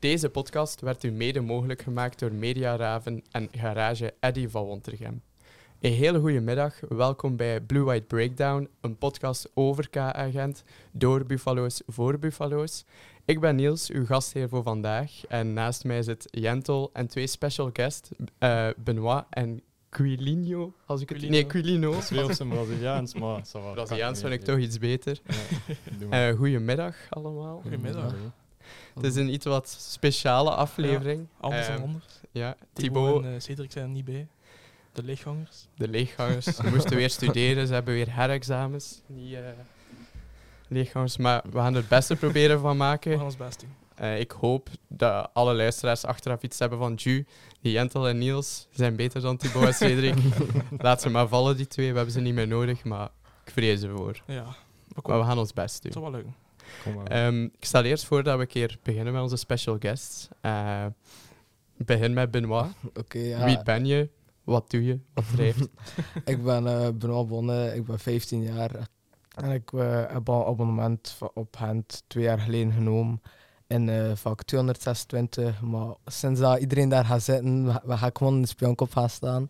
Deze podcast werd u mede mogelijk gemaakt door Media Raven en garage Eddy van Wontergem. Een hele goede middag, welkom bij Blue White Breakdown, een podcast over K-agent, door Buffalo's, voor Buffalo's. Ik ben Niels, uw gastheer voor vandaag, en naast mij zit Yentel en twee special guests, Benoit en Quilino, als ik het... Quilino. Nee, Quilino. Dat is veel op zijn Braziliaans, maar... Braziliaans vind ik toch iets beter. Ja, goedemiddag allemaal. Goedemiddag. Het is een iets wat speciale aflevering. Ja, anders dan anders. Ja, Thibault en Cédric zijn er niet bij. De leeggangers. De leeggangers. Ze moesten weer studeren, ze hebben weer herexamens. Die leeggangers, maar we gaan er het beste proberen van maken. We gaan ons best doen. Ik hoop dat alle luisteraars achteraf iets hebben van die Yentel en Niels zijn beter dan Thibault en Cédric. Laat ze maar vallen, die twee. We hebben ze niet meer nodig, maar ik vrees ervoor. Ja, maar we gaan ons best doen. Dat zal wel lukken. Ik stel eerst voor dat we een keer beginnen met onze special guests. Begin met Benoit. Okay, ja. Wie ben je? Wat doe je? Wat drijft? Ik ben Benoit Bonne, ik ben 15 jaar. En ik heb al een abonnement op Gent 2 jaar geleden genomen. In vak 226, maar sinds dat iedereen daar gaat zitten, ga ik gewoon in de spionkop gaan staan.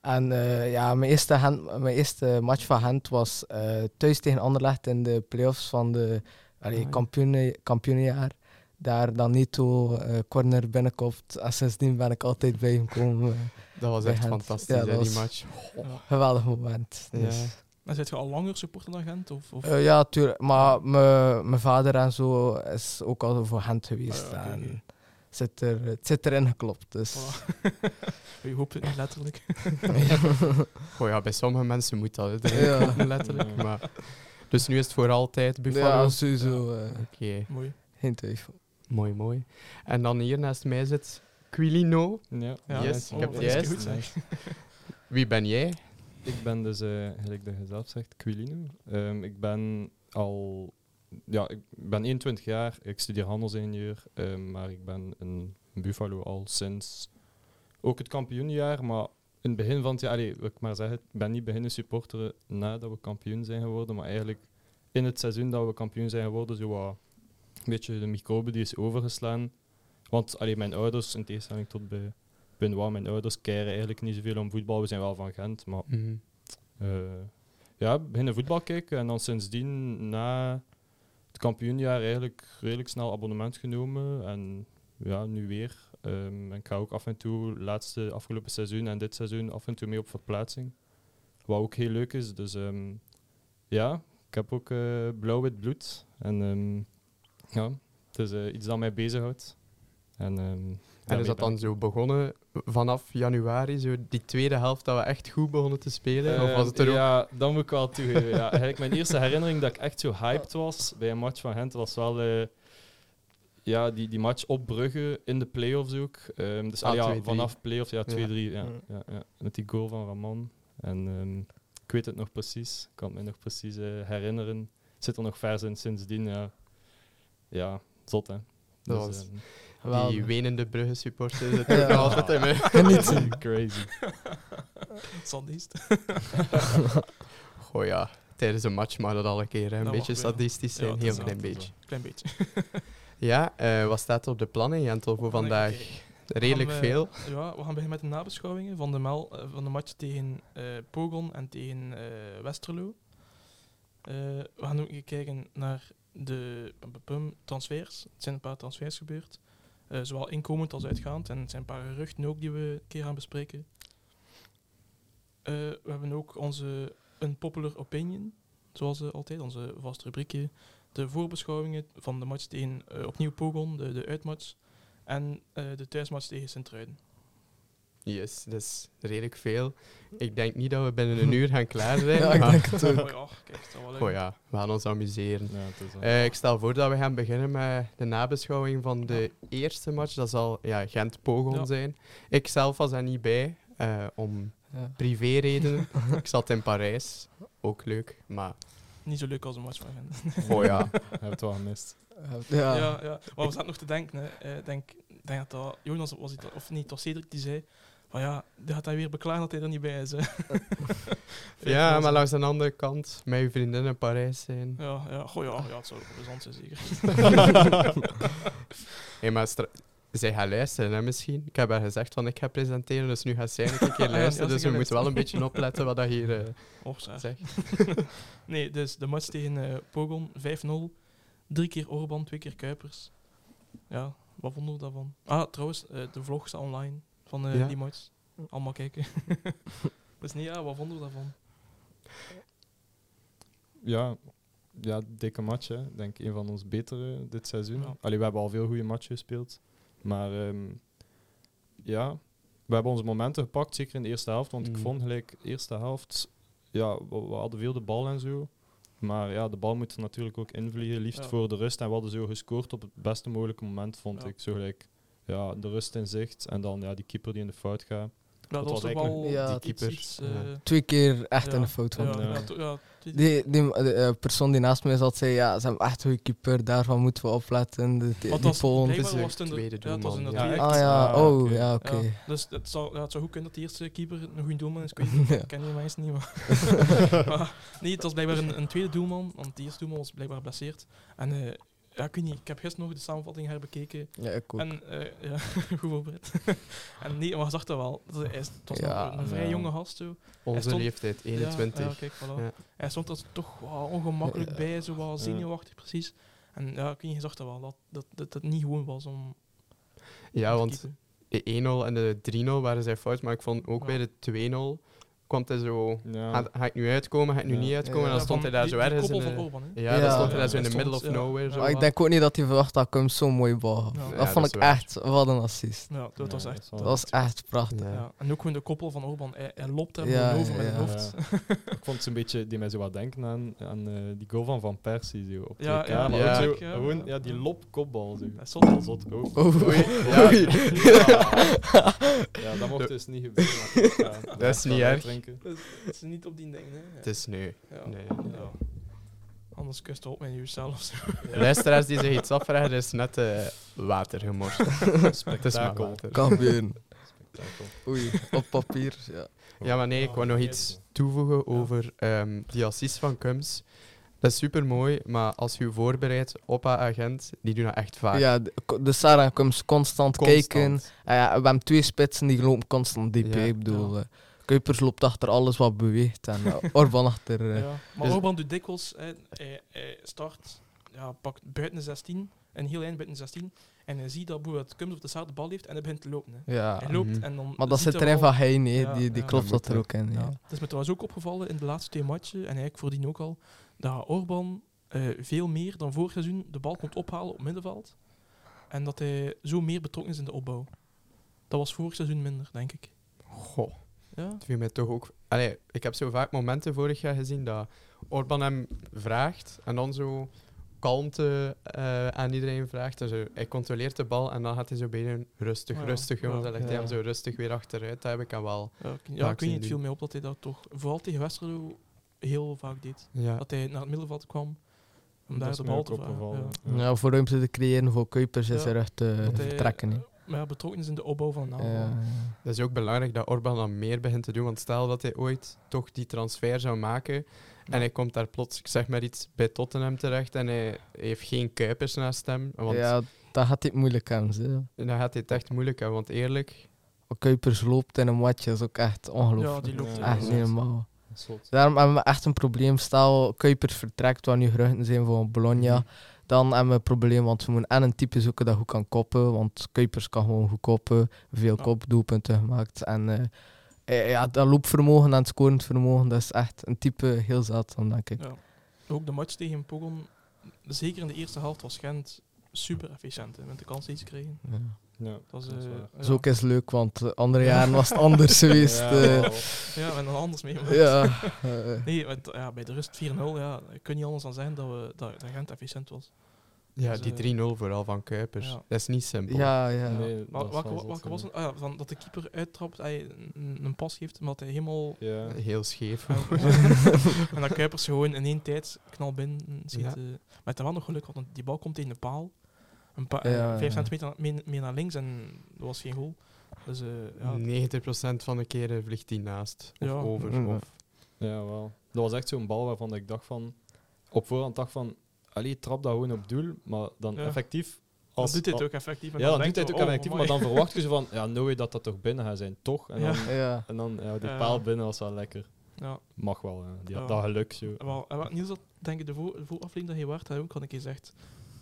En ja, mijn eerste match van Gent was thuis tegen Anderlecht in de play-offs van de kampioenenjaar. Daar dan Nito corner binnenkomt. En sindsdien ben ik altijd bij hem gekomen. Dat was echt fantastisch, ja, die match. Oh, ja. Geweldig moment. Dus. Ja. En zijn je al langer supporter dan Gent? Of? Ja, tuurlijk. Maar mijn vader en zo is ook al voor Gent geweest. Okay. En het zit erin geklopt. Dus. Oh. Je hoopt het niet letterlijk. Goh, ja, bij sommige mensen moet dat letterlijk. Ja. Maar, dus nu is het voor altijd Buffalo? Ja, sowieso. Ja. Okay. Mooi. Geen twijfel. Mooi, mooi. En dan hier naast mij zit Quilino. Ja. Ja, yes, ik heb het juist. Wie ben jij? Ik ben dus, gelijk dat je zelf zegt, Quilino. Ik ben 21 jaar, ik studeer handelsingenieur, maar ik ben in Buffalo al sinds ook het kampioenjaar. Maar in het begin van het jaar, wil ik maar zeggen, ik ben niet beginnen supporteren nadat we kampioen zijn geworden, maar eigenlijk in het seizoen dat we kampioen zijn geworden, zo wat een beetje de microbe die is overgeslaan. Want mijn ouders, in tegenstelling tot bij Benoit, mijn ouders keren eigenlijk niet zoveel om voetbal. We zijn wel van Gent, maar... Mm-hmm. Beginnen voetbal kijken. En dan sindsdien, na het kampioenjaar, eigenlijk redelijk snel abonnement genomen. En ja, nu weer. Ik ga ook af en toe, laatste afgelopen seizoen en dit seizoen, af en toe mee op verplaatsing. Wat ook heel leuk is. Dus ik heb ook blauw-wit bloed. En het is iets dat mij bezighoudt. En is dat dan zo begonnen vanaf januari, zo die tweede helft dat we echt goed begonnen te spelen? Of was het er ook... dat moet ik wel toegeven. Ja. Eigenlijk mijn eerste herinnering dat ik echt zo hyped was bij een match van Gent was wel die match op Brugge in de play-offs ook. Vanaf play-offs, 2-3. Ja. Met die goal van Raman. En ik weet het nog precies, ik kan me nog precies herinneren. Ik zit er nog vers in sindsdien. Ja, zot hè. Dat was... Dus, die wenende Brugge supporters zitten ook altijd in me. Niet crazy. Sadist. Goh ja, tijdens een match mag dat al een keer. Een beetje sadistisch zijn, heel klein beetje. Klein beetje. Wat staat er op de plannen, Yentel, voor vandaag? Redelijk veel. We gaan beginnen met de nabeschouwingen van de match tegen Pogon en tegen Westerlo. We gaan ook even kijken naar de transfers. Er zijn een paar transfers gebeurd. Zowel inkomend als uitgaand. En er zijn een paar geruchten ook die we een keer gaan bespreken. We hebben ook onze Unpopular Opinion. Zoals altijd, onze vaste rubriekje. De voorbeschouwingen van de match tegen opnieuw Pogon, de uitmatch. En de thuismatch tegen Sint-Truiden. Yes, dat is redelijk veel. Ik denk niet dat we binnen een uur gaan klaar zijn. Ja, ik denk het ook. We gaan ons amuseren. Ja, ik stel voor dat we gaan beginnen met de nabeschouwing van de eerste match. Dat zal Gent-Pogon zijn. Ik zelf was daar niet bij, om privéredenen. Ik zat in Parijs, ook leuk, maar... Niet zo leuk als een match van Gent. Je hebt het wel gemist. Maar we zaten nog te denken, ik denk dat Jonas was het, of niet, dat Cédric die zei... Maar ja, dan gaat hij weer beklagen dat hij er niet bij is. Hè. Ja, maar langs de andere kant, mijn vriendinnen in Parijs zijn. Ja, het zou plezant zijn, zeker. Hey, maar zij gaat luisteren, hè, misschien. Ik heb haar gezegd van ik ga presenteren, dus nu gaat zij een keer luisteren. Dus we moeten wel een beetje opletten wat dat hier zegt. Nee, dus de match tegen Pogon, 5-0. 3 keer Orban, 2 keer Cuypers. Ja, wat vonden we daarvan? Ah, trouwens, de vlog staat online van die match. Allemaal kijken. Dus nee, ja, wat vonden we daarvan? Ja, dikke match. Hè. Ik denk een van ons betere dit seizoen. Ja. Allee, we hebben al veel goede matchen gespeeld. Maar we hebben onze momenten gepakt, zeker in de eerste helft. Want ik vond gelijk de eerste helft, ja, we hadden veel de bal en zo. Maar ja, de bal moet er natuurlijk ook invliegen, liefst voor de rust. En we hadden zo gescoord op het beste mogelijke moment, vond ik. Zo gelijk, ja, de rust in zicht en dan die keeper die in de fout gaat. Dat was toch wel die keeper. 2 keer echt in de fout van. Die persoon die naast mij zat, zei, ze hebben echt een goede keeper, daarvan moeten we opletten. Het was in de tweede doelman. Oké. Dus het zou goed kunnen dat de eerste keeper een goede doelman is. Ik ken die mensen niet, maar... Nee, het was blijkbaar een tweede doelman, want de eerste doelman was blijkbaar geblesseerd. En... ja, ik weet niet. Ik heb gisteren nog de samenvatting herbekeken. Ja, ik ook. En, goed voorbereid. En nee, maar je zag dat wel. Het was een vrij jonge gast. Zo. Onze leeftijd, 21. Ja, kijk, voilà. Ja. Hij stond er toch ongemakkelijk bij, zo wel zenuwachtig precies. En ja, ik weet niet, je zag dat wel, dat niet gewoon was om... Ja, want de 1-0 en de 3-0 waren zij fout, maar ik vond ook bij de 2-0... komt hij zo, ga ik nu uitkomen, ga ik nu niet uitkomen? En dan stond hij daar zo ergens in de... Orban, dan stond hij daar zo in de middle of nowhere. Zo. Maar ik denk ook niet dat hij verwacht dat Kums zo'n mooie bal had. Ja. Dat vond ik echt, wat een assist. Ja, dat was echt... Dat was echt prachtig. Ja. Ja. En ook gewoon de koppel van Orban, hij loopt hem over met het hoofd. Ja. Ik vond het een beetje, die mij zo wat denken aan die goal van Persie zo, op de maar die lop-kopbal. Dat stond al zot ook. Ja, dat mocht dus niet gebeuren. Dat is niet erg. Het is niet op die ding, hè? Ja. Het is nu. Ja. Nee. Ja. Anders kust op mijn jezelf of zo. Ja. Luisteraars die zich iets afvragen, is net water gemorst. Spektakel. Kampioen. Oei, op papier. Ja. Ja, maar nee, ik wou nog iets toevoegen over die assist van Kums. Dat is super mooi, maar als je voorbereidt op een agent, die doen dat echt vaak. Ja, dus Sarah Kums constant kijken. We hebben 2 spitsen die lopen constant diep. Ik bedoel. Ja. Cuypers loopt achter alles wat beweegt en Orban achter... Maar dus Orban doet dikwijls, hij start, pakt buiten de 16, een heel eind buiten de 16, en hij ziet dat bijvoorbeeld Kums op de zaal de bal heeft en hij begint te lopen. Hè. Ja. Hij loopt en dan... Maar dat zit er van hij in, die klopt dat er ook in. Ja. Ja. Het is me trouwens ook opgevallen in de laatste 2 matchen, en eigenlijk voordien ook al, dat Orban veel meer dan vorig seizoen de bal komt ophalen op middenveld en dat hij zo meer betrokken is in de opbouw. Dat was vorig seizoen minder, denk ik. Goh. Ja. Het viel mij toch ook... Allee, ik heb zo vaak momenten vorig jaar gezien dat Orban hem vraagt en dan zo kalmte aan iedereen vraagt. Dus hij controleert de bal en dan gaat hij zo bijna rustig. Ja. Dan legt hij hem zo rustig weer achteruit. Dat heb ik hem wel... Ja, ik weet niet, het viel mij op dat hij dat toch vooral tegen Westerlo heel vaak deed. Ja. Dat hij naar het middenveld kwam om daar de bal te vragen. Voor ruimte te creëren voor Cuypers is er echt te trekken. Maar ja, betrokken is in de opbouw van de aanval. Ja. Dat is ook belangrijk dat Orban dan meer begint te doen. Want stel dat hij ooit toch die transfer zou maken. Ja. En hij komt daar plots, ik zeg maar iets, bij Tottenham terecht. En hij heeft geen Cuypers naast hem. Want ja, dan gaat hij het moeilijk hebben. Hè. Dan gaat hij het echt moeilijk hebben. Want eerlijk... Cuypers loopt in een matje, dat is ook echt ongelooflijk. Ja, die loopt echt niet helemaal. Daarom hebben we echt een probleem. Stel, Cuypers vertrekt, wat nu geruchten zijn voor Bologna. Dan hebben we een probleem, want we moeten aan een type zoeken dat goed kan koppen. Want Cuypers kan gewoon goed koppen. Veel kopdoelpunten gemaakt. En dat loopvermogen en het scorend vermogen, dat is echt een type heel zeldzaam, denk ik. Ja. Ook de match tegen Pogon, zeker in de eerste helft, was Gent super efficiënt. Met de kans iets krijgen. Ja. Ja, dat is ook eens leuk, want de andere jaren was het anders geweest. We hebben anders meegemaakt. Nee, bij de rust 4-0, ik kan niet anders dan zeggen dat Gent efficiënt was. Ja, dus, die 3-0 vooral van Cuypers. Ja. Dat is niet simpel. Ja. Nee, maar welke was het? Dat de keeper uittrapt, hij een pas geeft, maar dat hij helemaal... Ja. Heel scheef. En dat Cuypers gewoon in één tijd knal binnen schiet. Ja. Maar het was nog geluk, want die bal komt tegen de paal. 5 centimeter meer naar links en dat was geen goal. Dus, ja. 90% van de keren vliegt die naast of over. Mm-hmm. Of... Ja, wel. Dat was echt zo'n bal waarvan ik dacht van... Op voorhand dacht van... Allee, trap dat gewoon op doel, maar dan effectief... Als, dan doet hij het ook effectief. Ja, dan doet hij het ook effectief, maar dan verwacht je van... Ja, no way dat dat toch binnen gaat zijn, toch? En dan, en dan die paal binnen was wel lekker. Ja. Mag wel, die had dat geluk. Zo. Wel, en wat Niels had, denk ik, de vooraflevering dat hij werd, had ook al een keer gezegd.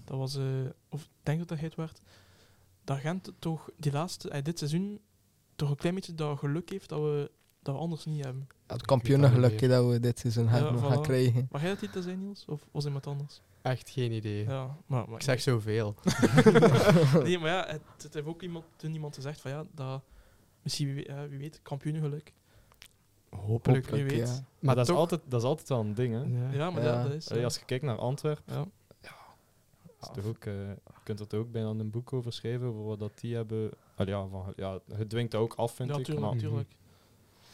Dat was... of denk dat hij het werd. Dat Gent toch die laatste... Dit seizoen toch een klein beetje dat geluk heeft dat we anders niet hebben. Het kampioenengeluk dat we dit seizoen hebben gaan krijgen. Mag jij dat niet te zijn, Niels? Of was iemand anders? Echt geen idee. Ja, maar ik zeg zoveel. Nee, maar ja, het heeft ook iemand gezegd van ja, dat misschien, wie weet, kampioenengeluk. Hopelijk, wie weet. Ja. Maar dat, toch... dat is altijd wel een ding, hè? Ja, maar dat is... Als je kijkt naar Antwerpen... Ja. Je kunt er ook bijna een boek over schrijven, over wat dat die hebben... Het dwingt dat ook af, vind ik. Ja, natuurlijk.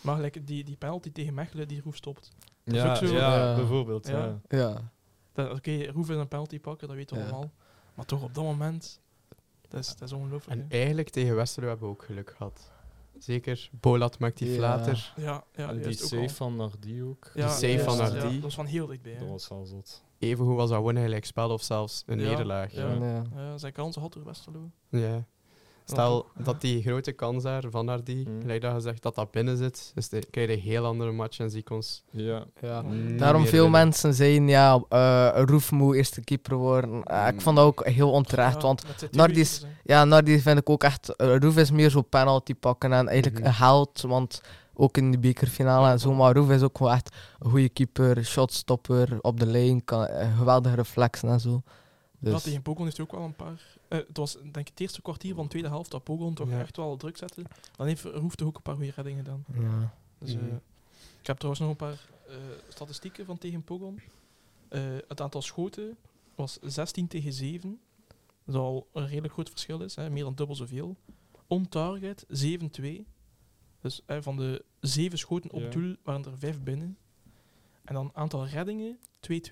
Maar gelijk, die penalty tegen Mechelen, die Roef stopt. Dat is ook zo. Ja, bijvoorbeeld. Ja. Oké, Roef in een penalty pakken, dat weten we allemaal. Maar toch, op dat moment... Dat is ongelooflijk. En eigenlijk tegen Westerlo hebben we ook geluk gehad. Zeker, Bolat maakt die flater. Ja, en die save van Nardi ook. Ja, die save van Nardi. Ja, dat was van heel dichtbij. Hè. Dat was wel zot. Evengoed was dat wonen gelijk spel of zelfs een nederlaag. Zijn kansen had er Westerlo. Ja. Stel dat die grote kans daar van Nardi, gelijk dat gezegd, dat binnen zit, dus krijg je een heel andere match en zie ik ons. Daarom veel binnen. Mensen zeiden, Roef moet eerste keeper worden. Ik vond dat ook heel onterecht, want Nardi vind ik ook echt... Roef is meer zo penalty pakken en eigenlijk een held, want ook in de bekerfinale en zo, maar Roef is ook wel echt een goede keeper, shotstopper, op de lijn, geweldige reflexen en zo. Dus. Dat tegen Pogon heeft ook wel een paar... het was denk ik het eerste kwartier van de tweede helft dat Pogon toch echt wel druk zette. Dan heeft Roef toch ook een paar goede reddingen gedaan. Ja. Dus, ik heb trouwens nog een paar statistieken van tegen Pogon. Het aantal schoten was 16-7. Dat al een redelijk groot verschil is, hè, meer dan dubbel zoveel. On target 7-2. Dus van de 7 schoten op doel waren er 5 binnen. En dan aantal reddingen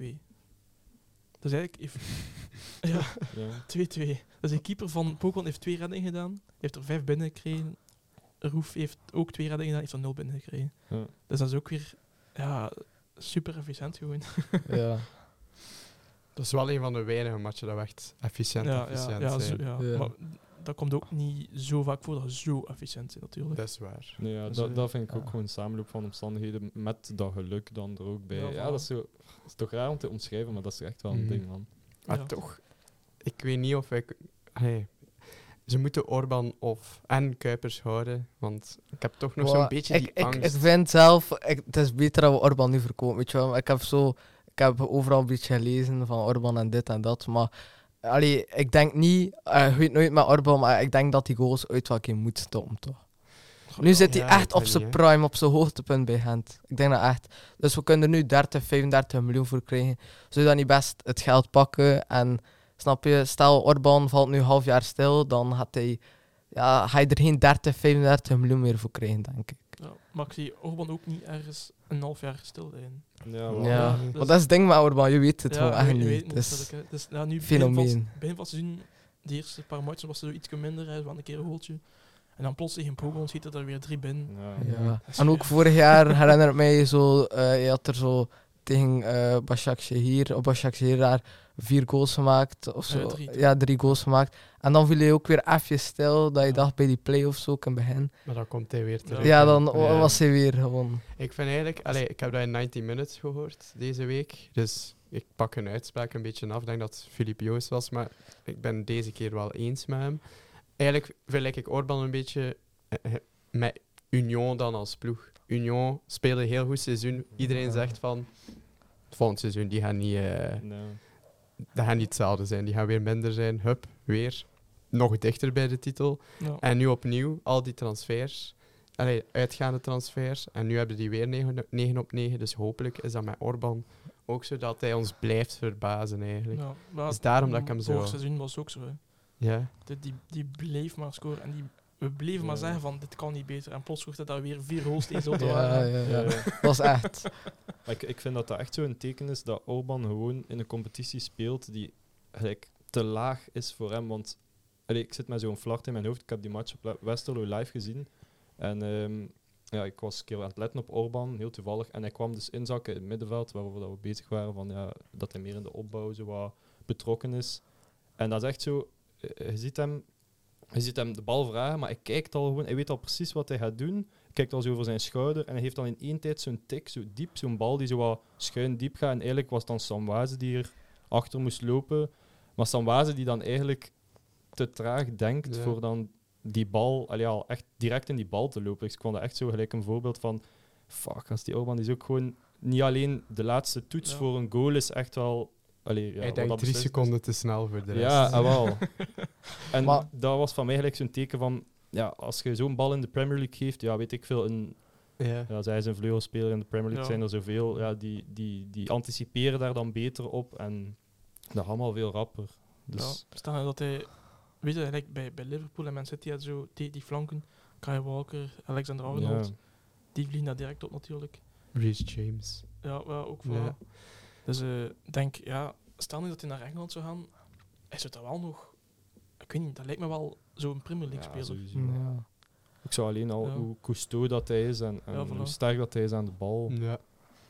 2-2. Dus eigenlijk heeft... 2-2. Dus de keeper van Pogon heeft 2 reddingen gedaan. Hij heeft er 5 binnen gekregen. Roef heeft ook 2 reddingen gedaan. Heeft er 0 binnen gekregen. Ja. Dus dat is ook weer super efficiënt gewoon. Ja. Dat is wel een van de weinige matchen dat we echt efficiënt zijn. Ja. Maar dat komt ook niet zo vaak voor dat je zo efficiënt bent natuurlijk. Dat is waar. Nee, dat vind ik ook gewoon een samenloop van omstandigheden met dat geluk dan er ook bij. Ja, dat is toch raar om te omschrijven, maar dat is echt wel een ding, man. Maar toch, ik weet niet of ik... Hey, ze moeten Orban en Cuypers houden, want ik heb toch nog zo'n beetje die angst. Ik vind zelf... het is beter dat we Orban nu verkopen, weet je wel. Ik heb overal een beetje gelezen van Orban en dit en dat, maar... Allee, ik denk niet... Ik weet nooit met Orban, maar ik denk dat die goals uit welke moet stoppen, toch? Nu zit hij echt op zijn prime, op zijn hoogtepunt bij Gent. Ik denk dat echt. Dus we kunnen er nu 30, 35 miljoen voor krijgen. Zou je dan niet best het geld pakken? En snap je, stel Orban valt nu half jaar stil, dan gaat hij... Ja, ga je er geen 30, 35 miljoen meer voor krijgen, denk ik. Ja, maar ik zie Orban ook niet ergens een half jaar stil zijn. Ja. Dus maar dat is het ding met Orban, je weet het wel eigenlijk niet. Dus, nu fenomeen. Begin van het seizoen, de eerste paar matchen was er iets minder, hij was een keer een goaltje. En dan plots tegen Pogon schieten er weer 3 binnen. Ja. En ook vorig jaar herinner ik mij zo, je had er zo tegen Başakşehir daar 4 goals gemaakt of zo. 3 goals gemaakt. En dan viel hij ook weer even stil, dat je dacht bij die play-offs ook in het begin. Maar dan komt hij weer terug. Ja, dan was hij weer gewoon. Ik vind eigenlijk, ik heb dat in 90 Minutes gehoord deze week, dus ik pak een uitspraak een beetje af. Ik denk dat Filip Joos was, maar ik ben deze keer wel eens met hem. Eigenlijk vergelijk ik Orban een beetje met Union dan als ploeg. Union speelde een heel goed seizoen. Iedereen zegt van, het volgende seizoen, die gaan niet, dat gaan niet hetzelfde zijn. Die gaan weer minder zijn. Hup, weer. Nog dichter bij de titel. Ja. En nu opnieuw, al die transfers. Uitgaande transfers. En nu hebben die weer 9 op 9. Dus hopelijk is dat met Orban ook zo dat hij ons blijft verbazen eigenlijk. Ja, dus daarom dat ik hem zo... Vorig seizoen was ook zo, hè. Ja. Die bleef maar scoren en we bleven maar zeggen van dit kan niet beter en plots wordt dat daar weer 4 goals tegen zult waren. Dat is echt. Ik vind dat echt zo'n teken is dat Orban gewoon in een competitie speelt die gelijk te laag is voor hem, want Allee, ik zit met zo'n flart in mijn hoofd. Ik heb die match op Westerlo live gezien. En ja, ik was een keer aan het letten op Orban, heel toevallig. En hij kwam dus inzakken in het middenveld, waarover we bezig waren. Van, ja, dat hij meer in de opbouw zo wat betrokken is. En dat is echt zo... Je ziet hem de bal vragen, maar hij kijkt al gewoon... Hij weet al precies wat hij gaat doen. Hij kijkt al zo over zijn schouder. En hij heeft dan in één tijd zo'n tik, zo diep, zo'n bal die zo wat schuin diep gaat. En eigenlijk was het dan Samoise die er achter moest lopen. Maar Samoise die dan eigenlijk te traag denkt voor dan die bal... Allee, al echt direct in die bal te lopen. Dus ik vond dat echt zo gelijk een voorbeeld van... Fuck, als die Orban is ook gewoon... Niet alleen de laatste toets voor een goal is echt wel... Allee, ja, hij denkt 3 seconden te snel voor de rest. Ja, wel. En maar, dat was van mij gelijk zo'n teken van... Ja, als je zo'n bal in de Premier League geeft... Ja, weet ik veel. Zij is een vleugelspeler in de Premier League. Zijn er zoveel. Ja, die anticiperen daar dan beter op. En dat allemaal veel rapper. Dus. Ja, staan dat hij... Weet je, like bij Liverpool en Man City had zo die flanken. Kyle Walker, Alexander Arnold. Ja. Die vliegen daar direct op natuurlijk. Reece James. Ja, wel, ook voor... Ja. Dus denk, ja, stel nu dat hij naar Engeland zou gaan, is het daar wel nog... Ik weet niet, dat lijkt me wel zo'n Premier League-speler. Ja, ja. Ik zou alleen al hoe Cousteau dat hij is en hoe sterk dat hij is aan de bal. Ja.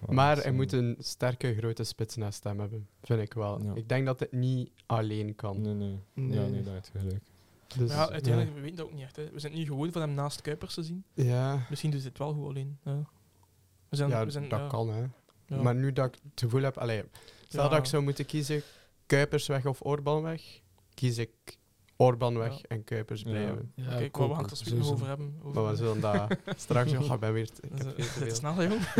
Maar hij moet een sterke, grote spits naast hem hebben, vind ik wel. Ja. Ik denk dat het niet alleen kan. Nee. Ja, nee, dat is gelijk. Dus, ja, uiteindelijk, we weten dat ook niet echt. Hè. We zijn niet gewoon van hem naast Cuypers te zien. Ja. Misschien doet hij het wel goed alleen. Ja, we zijn, dat kan, hè. Ja. Maar nu dat ik het gevoel heb... Allee, stel dat ik zou moeten kiezen, Cuypers weg of Orban weg, kies ik Orban weg en Cuypers blijven. Ja. Kijk, we gaan het er straks over hebben. Maar we zullen dat straks nog gaan bijwerken. Het is snel, joh.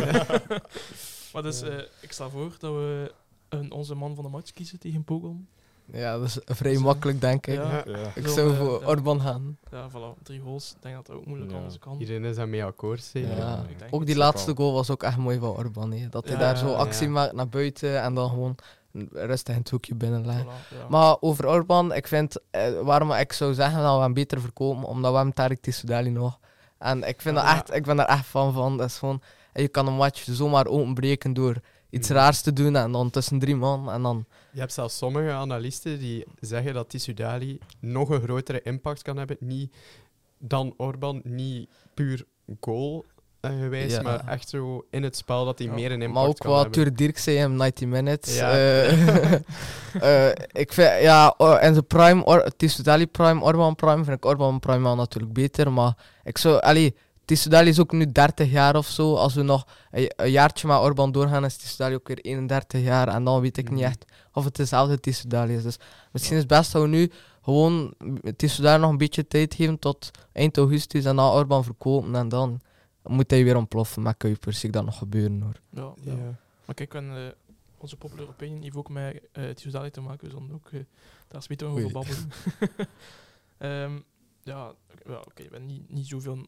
Maar dus, ik stel voor dat we onze man van de match kiezen tegen Pogon. Ja, dat is vrij makkelijk, denk ik. Ja. Ik zou voor Orban gaan. Ja, voilà. 3 goals. Ik denk dat dat ook moeilijk anders kan. Iedereen is daarmee akkoord. Ja. Ook die laatste goal was ook echt mooi van Orban. He. Dat hij daar zo actie maakt naar buiten en dan gewoon rustig in het hoekje binnenlegt. Voilà. Maar over Orban, ik vind... waarom ik zou zeggen dat we hem beter verkopen, omdat we hem Tissoudali nog. En ik vind dat echt, ik ben daar echt fan van. Dat is gewoon, je kan een match zomaar openbreken door... iets raars te doen en dan tussen 3 man en dan... Je hebt zelfs sommige analisten die zeggen dat Tissoudali nog een grotere impact kan hebben, niet dan Orban, niet puur goal gewijs, maar echt zo in het spel dat hij meer een impact kan hebben. Maar ook wat Tur Dirk zei in 90 Minutes. Ja. Ik vind, in de prime, Tissoudali prime, Orban prime, vind ik Orban prime wel natuurlijk beter, maar ik zou... Tissoudali is ook nu 30 jaar of zo. Als we nog een jaartje met Orban doorgaan, is Tissoudali ook weer 31 jaar. En dan weet ik niet echt of het dezelfde Tissoudali is. Dus misschien is het best dat we nu gewoon Tissoudali nog een beetje tijd geven tot eind augustus en dan Orban verkopen. En dan moet hij weer ontploffen met Cuypers. Zie ik dat nog gebeuren, hoor. Ja. Maar kijk, onze popular opinion heeft ook met Tissoudali te maken. Dus dan ook daar is weten we over babbelen. Oké, we hebben niet zoveel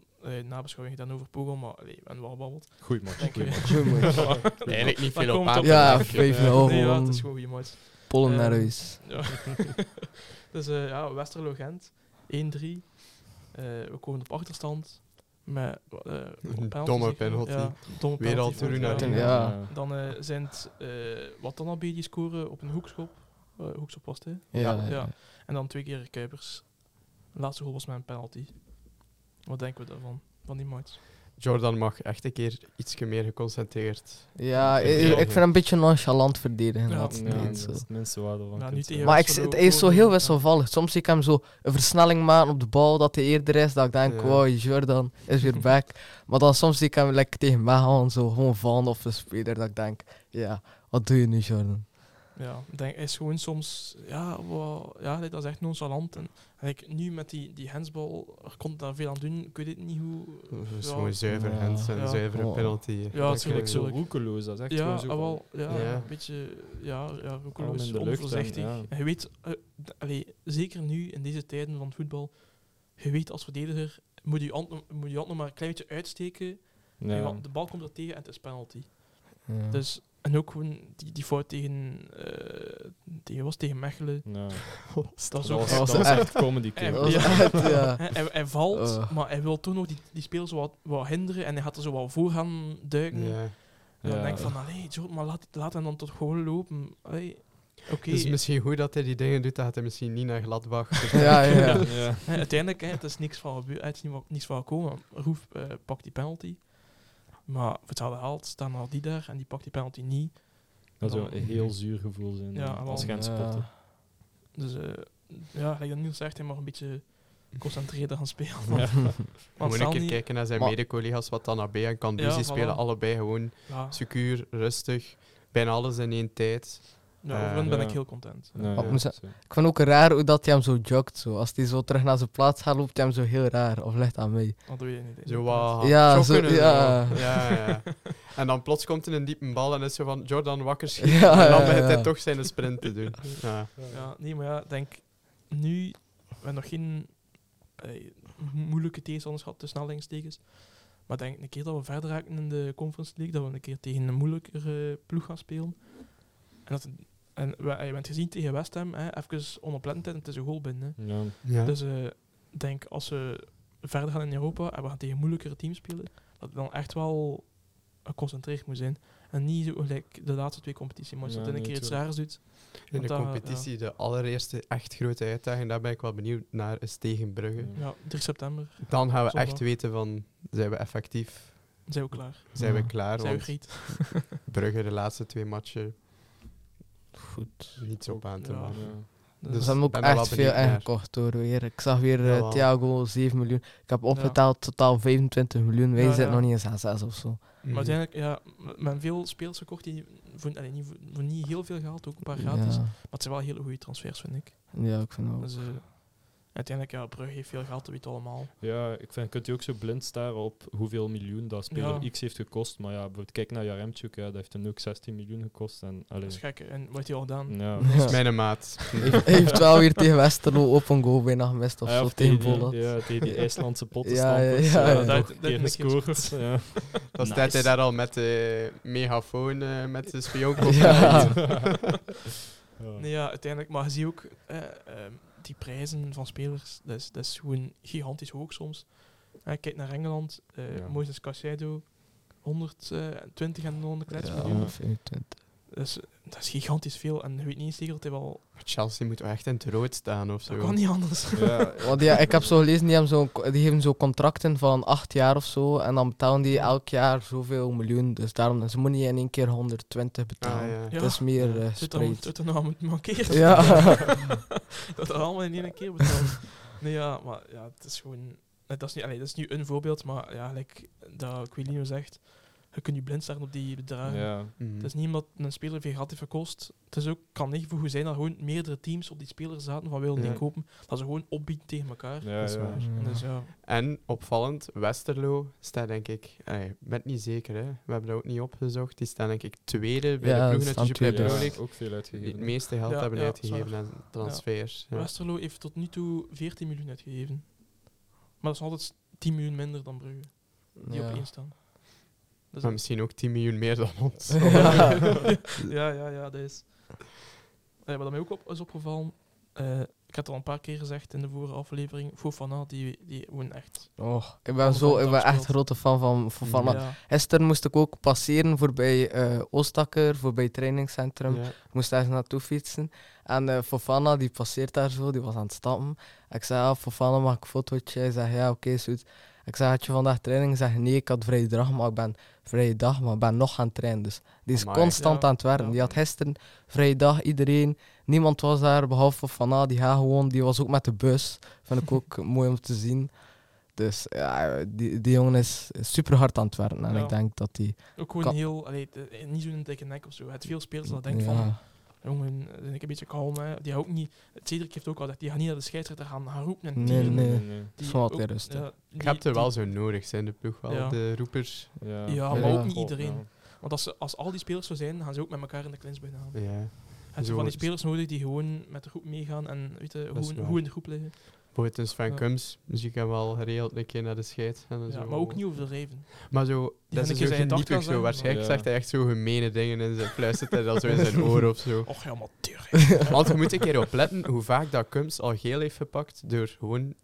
nabeschouwing gedaan over Pogon, maar we hebben wel babbeld. Goeie match. Eigenlijk niet veel op aan. Ja, 5-0. Ja, het is gewoon goeie match. Pollen naar huis. Dus Westerlo Gent, 1-3. We komen op achterstand. Met domme penalty. Ja, domme penalty. Weer al Torunarigha. Ja. Dan zijn het Watanabe die scoren op een hoekschop. Hoekschop was het, hè? Ja. En dan 2 keer Cuypers. De laatste goal was met een penalty. Wat denken we daarvan? Van die match? Jordan mag echt een keer iets meer geconcentreerd. Ja, ik vind hem een beetje nonchalant verdedigen. Maar het is zo heel wisselvallig. Soms zie ik hem zo een versnelling maken op de bal dat hij eerder is. Dat ik denk, wow, Jordan is weer back. Maar dan soms zie ik hem lekker tegen mij gaan, zo gewoon van of de speler. Dat ik denk, wat doe je nu, Jordan? Ja, hij is gewoon soms... dat is echt nonchalant. En nu met die handsbal, er komt daar veel aan doen. Ik weet het niet hoe... Het is gewoon zuiver hands en zuivere penalty. Ja, het is gelijk zo roekeloos. Dat is echt gewoon zo... een beetje roekeloos, onvoorzichtig. Ja. En je weet, zeker nu in deze tijden van het voetbal, je weet als verdediger, moet je hand nog maar een klein beetje uitsteken. Ja. Want de bal komt er tegen en het is penalty. Ja. Dus... En ook gewoon die fout tegen Mechelen. Ja. Dat was echt comedy game. Hij valt, maar hij wil toch nog die speler zo wat hinderen en hij gaat er zo wat voor gaan duiken. En dan denk ik van, maar laat hem dan toch gewoon lopen. Allee. Okay. Dus misschien goed dat hij die dingen doet, dat gaat hij misschien niet naar Gladbach. Ja. Uiteindelijk, het is niks van gebeurd, het is niks van gekomen. Roef pakt die penalty. Maar voor hetzelfde geld staan al die daar en die pakt die penalty niet. Dat zou een heel zuur gevoel zijn. Ja, als je spotten. Dus gelijk dat Niels zegt, hij mag een beetje concentreerder gaan spelen. Ja. Maar moet een keer kijken naar zijn mede-collega's wat dan AB en Kanduzi spelen. Allebei gewoon secuur, rustig, bijna alles in één tijd. Ja, over ben ik heel content. Ik vond ook raar hoe dat hij hem zo jogt. Zo. Als hij zo terug naar zijn plaats gaat, loopt hij hem zo heel raar. Of legt aan mee. Dat doe je niet. Zo ja. En dan plots komt hij een diepe bal en is zo van Jordan wakker schieten. Ja, en dan begint hij toch zijn sprint te doen. Maar ik denk nu, we hebben nog geen moeilijke tegenstanders gehad, de snelheidstekens. Maar ik denk een keer dat we verder raken in de Conference League, dat we een keer tegen een moeilijkere ploeg gaan spelen. En je bent gezien tegen West Ham, even onoplettendheid, het is een goal binnen. Ja. Dus ik denk, als we verder gaan in Europa en we gaan tegen moeilijkere teams spelen, dat we dan echt wel geconcentreerd moet zijn. En niet zo gelijk de laatste twee competities, maar als je dat een keer iets raars doet. In de competitie, de allereerste echt grote uitdaging, daar ben ik wel benieuwd naar, is tegen Brugge. Ja, 3 september. Dan gaan we echt weten van, zijn we effectief? Zijn we klaar? Zijn we griet? Brugge, de laatste 2 matchen. Goed. Niets op aan te maken. Ja. Dus we hebben ook echt veel ingekocht hoor. Weer. Ik zag weer Thiago 7 miljoen. Ik heb opgeteld totaal 25 miljoen. Wij zitten nog niet eens aan 6 of zo. Maar uiteindelijk, we hebben veel speels gekocht die voor niet heel veel geld, ook een paar gratis. Ja. Maar het zijn wel hele goede transfers, vind ik. Ja, ik vind het ook. Dus, uiteindelijk, Brugge heeft veel geld, dat weet allemaal. Ja, ik vind, kunt je ook zo blind staren op hoeveel miljoen dat speler X heeft gekost. Maar bijvoorbeeld kijk naar Jaremchuk, dat heeft hem ook 16 miljoen gekost. Dat is gek, en wat hij al gedaan? Ja. Dat is mijn maat. Hij heeft wel weer tegen Westerlo op een goal bijna gemist, of zo, tegen Bologna. Ja, tegen die IJslandse pottenstampers. Dat is gescoord. Ja. Dan staat hij daar al met de megafoon, met de spionkop. Nee, uiteindelijk, maar je ziet ook... die prijzen van spelers, dat is gewoon gigantisch hoog soms. Kijk naar Engeland, Moises Caicedo, 120 en 130 miljoen. Dat is gigantisch veel en je weet niet eens zeker dat hij wel... Chelsea moet wel echt in het rood staan of zo. Dat kan niet anders. Ja. Want ik heb zo gelezen, die hebben zo contracten van 8 jaar of zo en dan betalen die elk jaar zoveel miljoen. Dus daarom, ze moeten niet in één keer 120 betalen. Dat is meer spreid. Dat er nou moet mankeert. Dat allemaal in één keer betaald. Maar het is gewoon... Dat is nu een voorbeeld, maar like dat Quilino zegt... Je kunt je blind staan op die bedragen. Ja. Mm-hmm. Het is niet omdat een speler veel geld heeft gekost. Het kan echt voor goed zijn dat gewoon meerdere teams op die spelers zaten van wilden die kopen. Dat ze gewoon opbieden tegen elkaar. Ja, dat is waar. Ja. Dus, en opvallend, Westerlo staat denk ik... Ik ben het niet zeker, hè. We hebben dat ook niet opgezocht. Die staan denk ik tweede bij de ploegen uit de Jupiler. Ook veel uitgegeven. Die het meeste geld hebben uitgegeven aan transfers. Ja. Westerlo heeft tot nu toe 14 miljoen uitgegeven. Maar dat is altijd 10 miljoen minder dan Brugge. Die op 1 staan. Maar misschien ook 10 miljoen meer dan ons. Dat is. Wat mij ook is opgevallen, ik had al een paar keer gezegd in de vorige aflevering, Fofana, die woont echt... Ik ben echt grote fan van Fofana. Ja. Gisteren moest ik ook passeren voorbij Oostakker, voorbij het trainingscentrum. Ja. Ik moest daar naartoe fietsen. En Fofana, die passeert daar zo, die was aan het stappen. Ik zei, Fofana, mag ik een fotootje? Hij zei, oké, zoet. Ik zei, had je vandaag training? Ik zeg, nee, ik had vrije dag, maar ik ben nog gaan trainen. Dus die is constant aan het werken. Die had gisteren vrije dag, iedereen. Niemand was daar, behalve van die gaat gewoon. Die was ook met de bus. Vind ik ook mooi om te zien. Dus ja, die jongen is super hard aan het werken. En ik denk dat die... Ook gewoon heel... niet zo'n dikke nek of zo. Het veel spelers dat denken van... Jongen, ik een beetje kalm. Hè. Die ook niet... Cédric heeft ook al dat die gaan niet naar de scheidsrechter gaan roepen en tieren. Nee. Die valt ook, rust. Je hebt er wel zo nodig, zijn de ploeg wel, de roepers. Ja, maar ook niet iedereen. Ja. Want als al die spelers zo zijn, gaan ze ook met elkaar in de klins bijna. Ja. En zo van die spelers nodig die gewoon met de groep meegaan en hoe in de groep liggen. poot is van Kums, dus je kan wel geregeld een keer naar de scheid. En zo. Maar ook niet overdreven. Maar zo, dat is zo geniepig zo. Waarschijnlijk zegt hij echt zo gemene dingen en ze fluistert hij dan zo in zijn oor of zo. Och, helemaal duur. Want je moet een keer opletten hoe vaak dat Kums al geel heeft gepakt door gewoon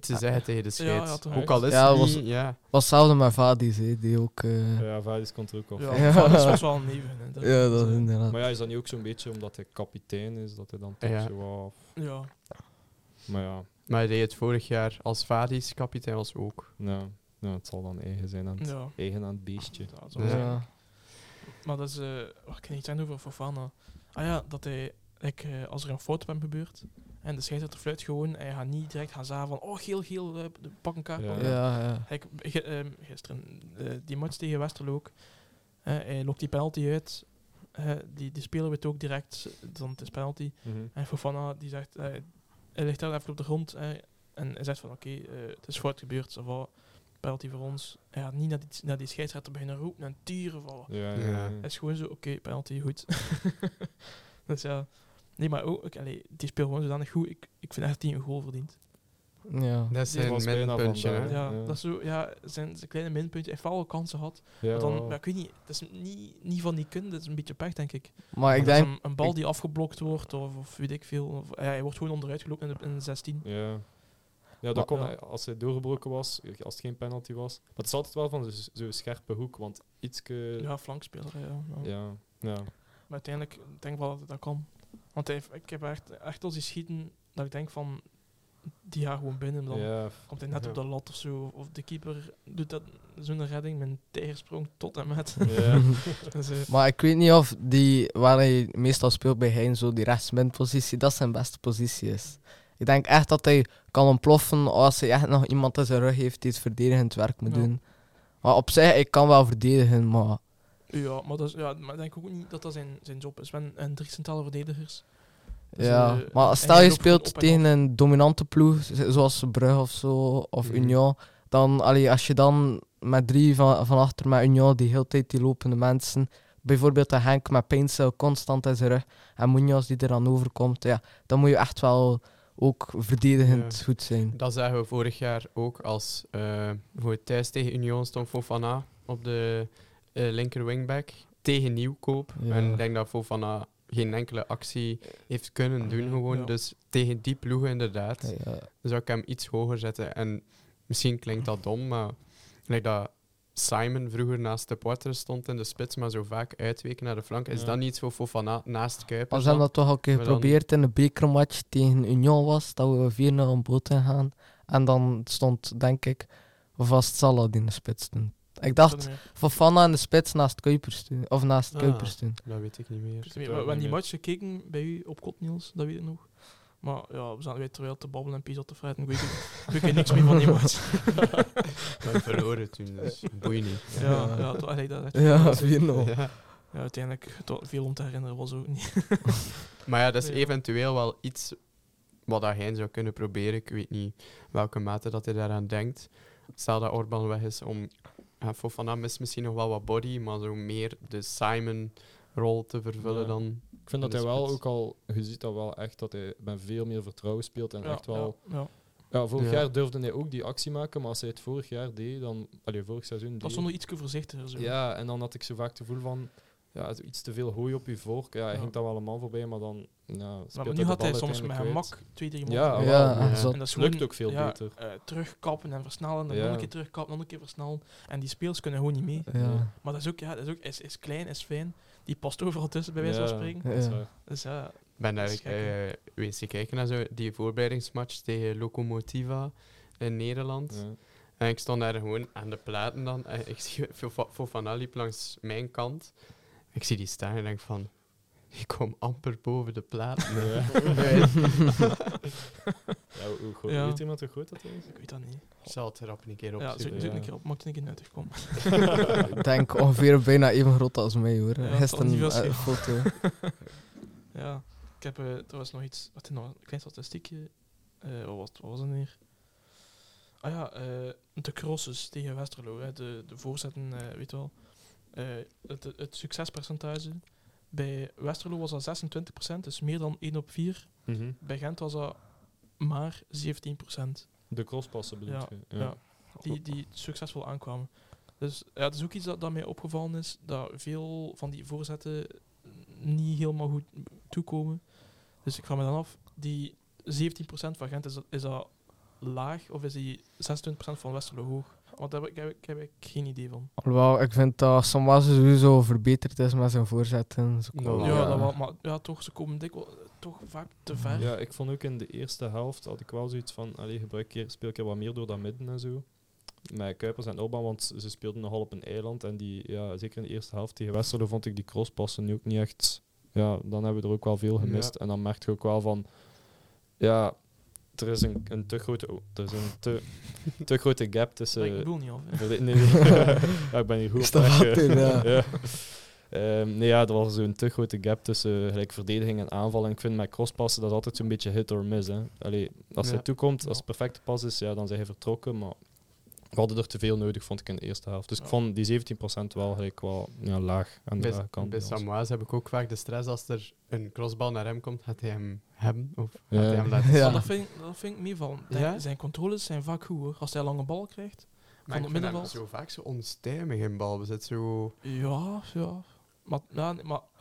te zeggen tegen de scheid. Ja, ook al is het niet... was hetzelfde met Vadis, hè, die ook... Ja, Vadis komt er ook op. Ja, Vadis was wel een nieuwe. Hè, dat is inderdaad. Maar ja, is dat niet ook zo'n beetje omdat hij kapitein is, dat hij dan toch zo... Ja. Maar ja... Maar hij deed het vorig jaar als Vadis kapitein was ook. Ja, nou, het zal dan eigen zijn aan het, eigen aan het beestje. Ja, maar dat is... wat kan ik niet zeggen over Fofana? Ah ja, dat hij... als er een fout bij hem gebeurt... En de scheidsrechter fluit gewoon. Hij gaat niet direct gaan zagen van... Oh, geel, pak een kaart. Ja. Gisteren, die match tegen Westerlo ook. Hij loopt die penalty uit... Die speler weet ook direct, dan het is penalty. Mm-hmm. En Fofana die zegt, hij ligt daar even op de grond en hij zegt van oké, het is fout gebeurd, penalty voor ons. Hij gaat niet naar die scheidsrechter beginnen roepen en tieren vallen. Ja. Hij is gewoon zo, oké, penalty, goed. Dus ja, nee, maar ook, die speelt gewoon zodanig goed. Ik vind echt dat hij een goal verdient. Ja, dat is zijn minpuntje. Ja, dat is zo, zijn kleine minpuntje. Hij heeft wel kansen gehad. Ja, maar ik weet niet, het is niet van die kunde, het is een beetje pech, denk ik. Maar ik denk, een bal die afgeblokt wordt, of weet ik veel. Hij wordt gewoon onderuitgelopen in de 16. Ja, dat kon hij, als hij doorgebroken was, als het geen penalty was. Maar het is altijd wel van zo'n scherpe hoek, want ietske... Ja, flankspeler, ja. Maar uiteindelijk denk ik wel dat het dat kan. Want ik heb echt als die schieten, dat ik denk van... Die gaat gewoon binnen, dan komt hij net op de lat of zo. Of de keeper doet dat zo'n redding met een tegensprong tot en met. Maar ik weet niet of die waar hij meestal speelt bij Hein, zo die rechtsminpositie, dat zijn beste positie is. Ik denk echt dat hij kan ontploffen als hij echt nog iemand in zijn rug heeft die het verdedigend werk moet doen. Maar op zich, ik kan wel verdedigen, maar... Ja, maar dat is, maar ik denk ook niet dat dat zijn job is. En drie centrale verdedigers... Ja, dus, maar stel je speelt tegen een dominante ploeg, zoals Brugge of zo, of Union, dan als je dan met drie van achter met Union, die heel tijd die lopende mensen, bijvoorbeeld de Henk met Pijnstijl constant in zijn rug, en Munoz die er dan overkomt, dan moet je echt wel ook verdedigend goed zijn. Dat zagen we vorig jaar ook als voor thuis tegen Union stond Fofana op de linker wingback, tegen Nieuwkoop, en ik denk dat Fofana... geen enkele actie heeft kunnen doen gewoon. Dus tegen die ploegen inderdaad zou ik hem iets hoger zetten. En misschien klinkt dat dom, maar like dat Simon vroeger naast de Poitre stond in de spits, maar zo vaak uitweken naar de flank, is dat niet iets voor Fofana naast Cuypers? Als hij dat toch al geprobeerd dan... in de bekermatch tegen Union was, dat we 4-0 aan boot gaan. En dan stond, denk ik, vast Salah die in de spits stond. Ik dacht Fofana in de spits naast Cuypers toen. Of naast Cuypers toen. Dat weet ik niet meer. We hebben die match gekeken bij u op kot, Niels, dat weet ik nog. Maar ja, we zaten weer terwijl te babbelen en pizza te vreten. Ik weet niks meer van die match. We hebben verloren toen, dus boeien niet. Ja, dat echt. Ja, 4-0. Ja, uiteindelijk, veel om te herinneren was ook niet. Maar ja, dat is eventueel wel iets wat hij zou kunnen proberen. Ik weet niet welke mate dat hij daaraan denkt. Stel dat Orban weg is om... Fofana mist misschien nog wel wat body, maar zo meer de Simon-rol te vervullen dan... Ik vind dat hij wel ook al... Je ziet dat wel echt dat hij met veel meer vertrouwen speelt en echt wel... Ja, vorig jaar durfde hij ook die actie maken, maar als hij het vorig jaar deed, dan... vorig seizoen deed... Dat was nog iets voorzichtiger. Zo. Ja, en dan had ik zo vaak het gevoel van... Ja, iets te veel hooi op je vork. Ja, hij ging dan wel een man voorbij, maar dan... Ja, maar nu had hij soms met gemak 2-3 man. En dat lukt ook veel beter. Terugkappen en versnellen, dan nog een keer terugkappen, nog een keer versnellen. En die speels kunnen gewoon niet mee. Maar dat is ook, is klein, is fijn. Die past overal tussen, bij wijze van spreken. Dus, ben eigenlijk wees te kijken naar zo die voorbereidingsmatch tegen Lokomotiva in Nederland. En ik stond daar gewoon aan de platen dan. En ik zie Fofana liep langs mijn kant. Ik zie die staan en denk van... Ik kom amper boven de plaat. Hoe goed weet iemand hoe goed dat is? Ik weet dat niet. Ik zal het erop een keer opzoeken. Zoek een keer op. Mag het een keer nuttig komen? Ik denk ongeveer bijna even groot als mij, hoor. Gisteren een foto. Ik heb... er was nog iets... Wat is nog een klein statistiekje? Wat was het hier? De crosses tegen Westerlo. De voorzetten, weet je wel. Het succespercentage... Bij Westerlo was dat 26%, dus meer dan 1 op 4. Bij Gent was dat maar 17%. De crosspassen bedoel je? Ja, ja. Die succesvol aankwamen. Dus ja, het is ook iets dat mij opgevallen is, dat veel van die voorzetten niet helemaal goed toekomen. Dus ik vraag me dan af, die 17% van Gent, is dat laag of is die 26% van Westerlo hoog? Want daar heb ik geen idee van. Alhoewel, ik vind dat Samoise sowieso verbeterd is met zijn voorzetten. Ze komen toch vaak te ver. Ja, ik vond ook in de eerste helft had ik wel zoiets van, speel ik er wat meer door dat midden en zo. Met Cuypers en Orban, want ze speelden nogal op een eiland. En zeker in de eerste helft tegen Westerlo vond ik die crosspassen nu ook niet echt... Ja, dan hebben we er ook wel veel gemist. Ja. En dan merk je ook wel van... Ja, er is een te grote gap tussen... Ik bedoel niet al. Nee. Ja, ik ben hier goed op weg. Ja. Er was zo'n te grote gap tussen verdediging en aanval. En ik vind met crosspassen, dat is altijd zo'n beetje hit or miss. Hè. Als hij toekomt, als het perfecte pas is, ja, dan zijn hij vertrokken. Maar we hadden er te veel nodig, vond ik, in de eerste helft. Dus ik vond die 17% wel laag aan de lage kant. Bij Samoise heb ik ook vaak de stress als er een crossbal naar hem komt, gaat hij hem hebben of gaat hij hem laten staan. Dat vind ik meevallen. Ja? Zijn controles zijn vaak goed, hoor. Als hij een lange bal krijgt... Maar ik vind hem zo vaak zo onstuimig in balbezit. Zo... Ja. Maar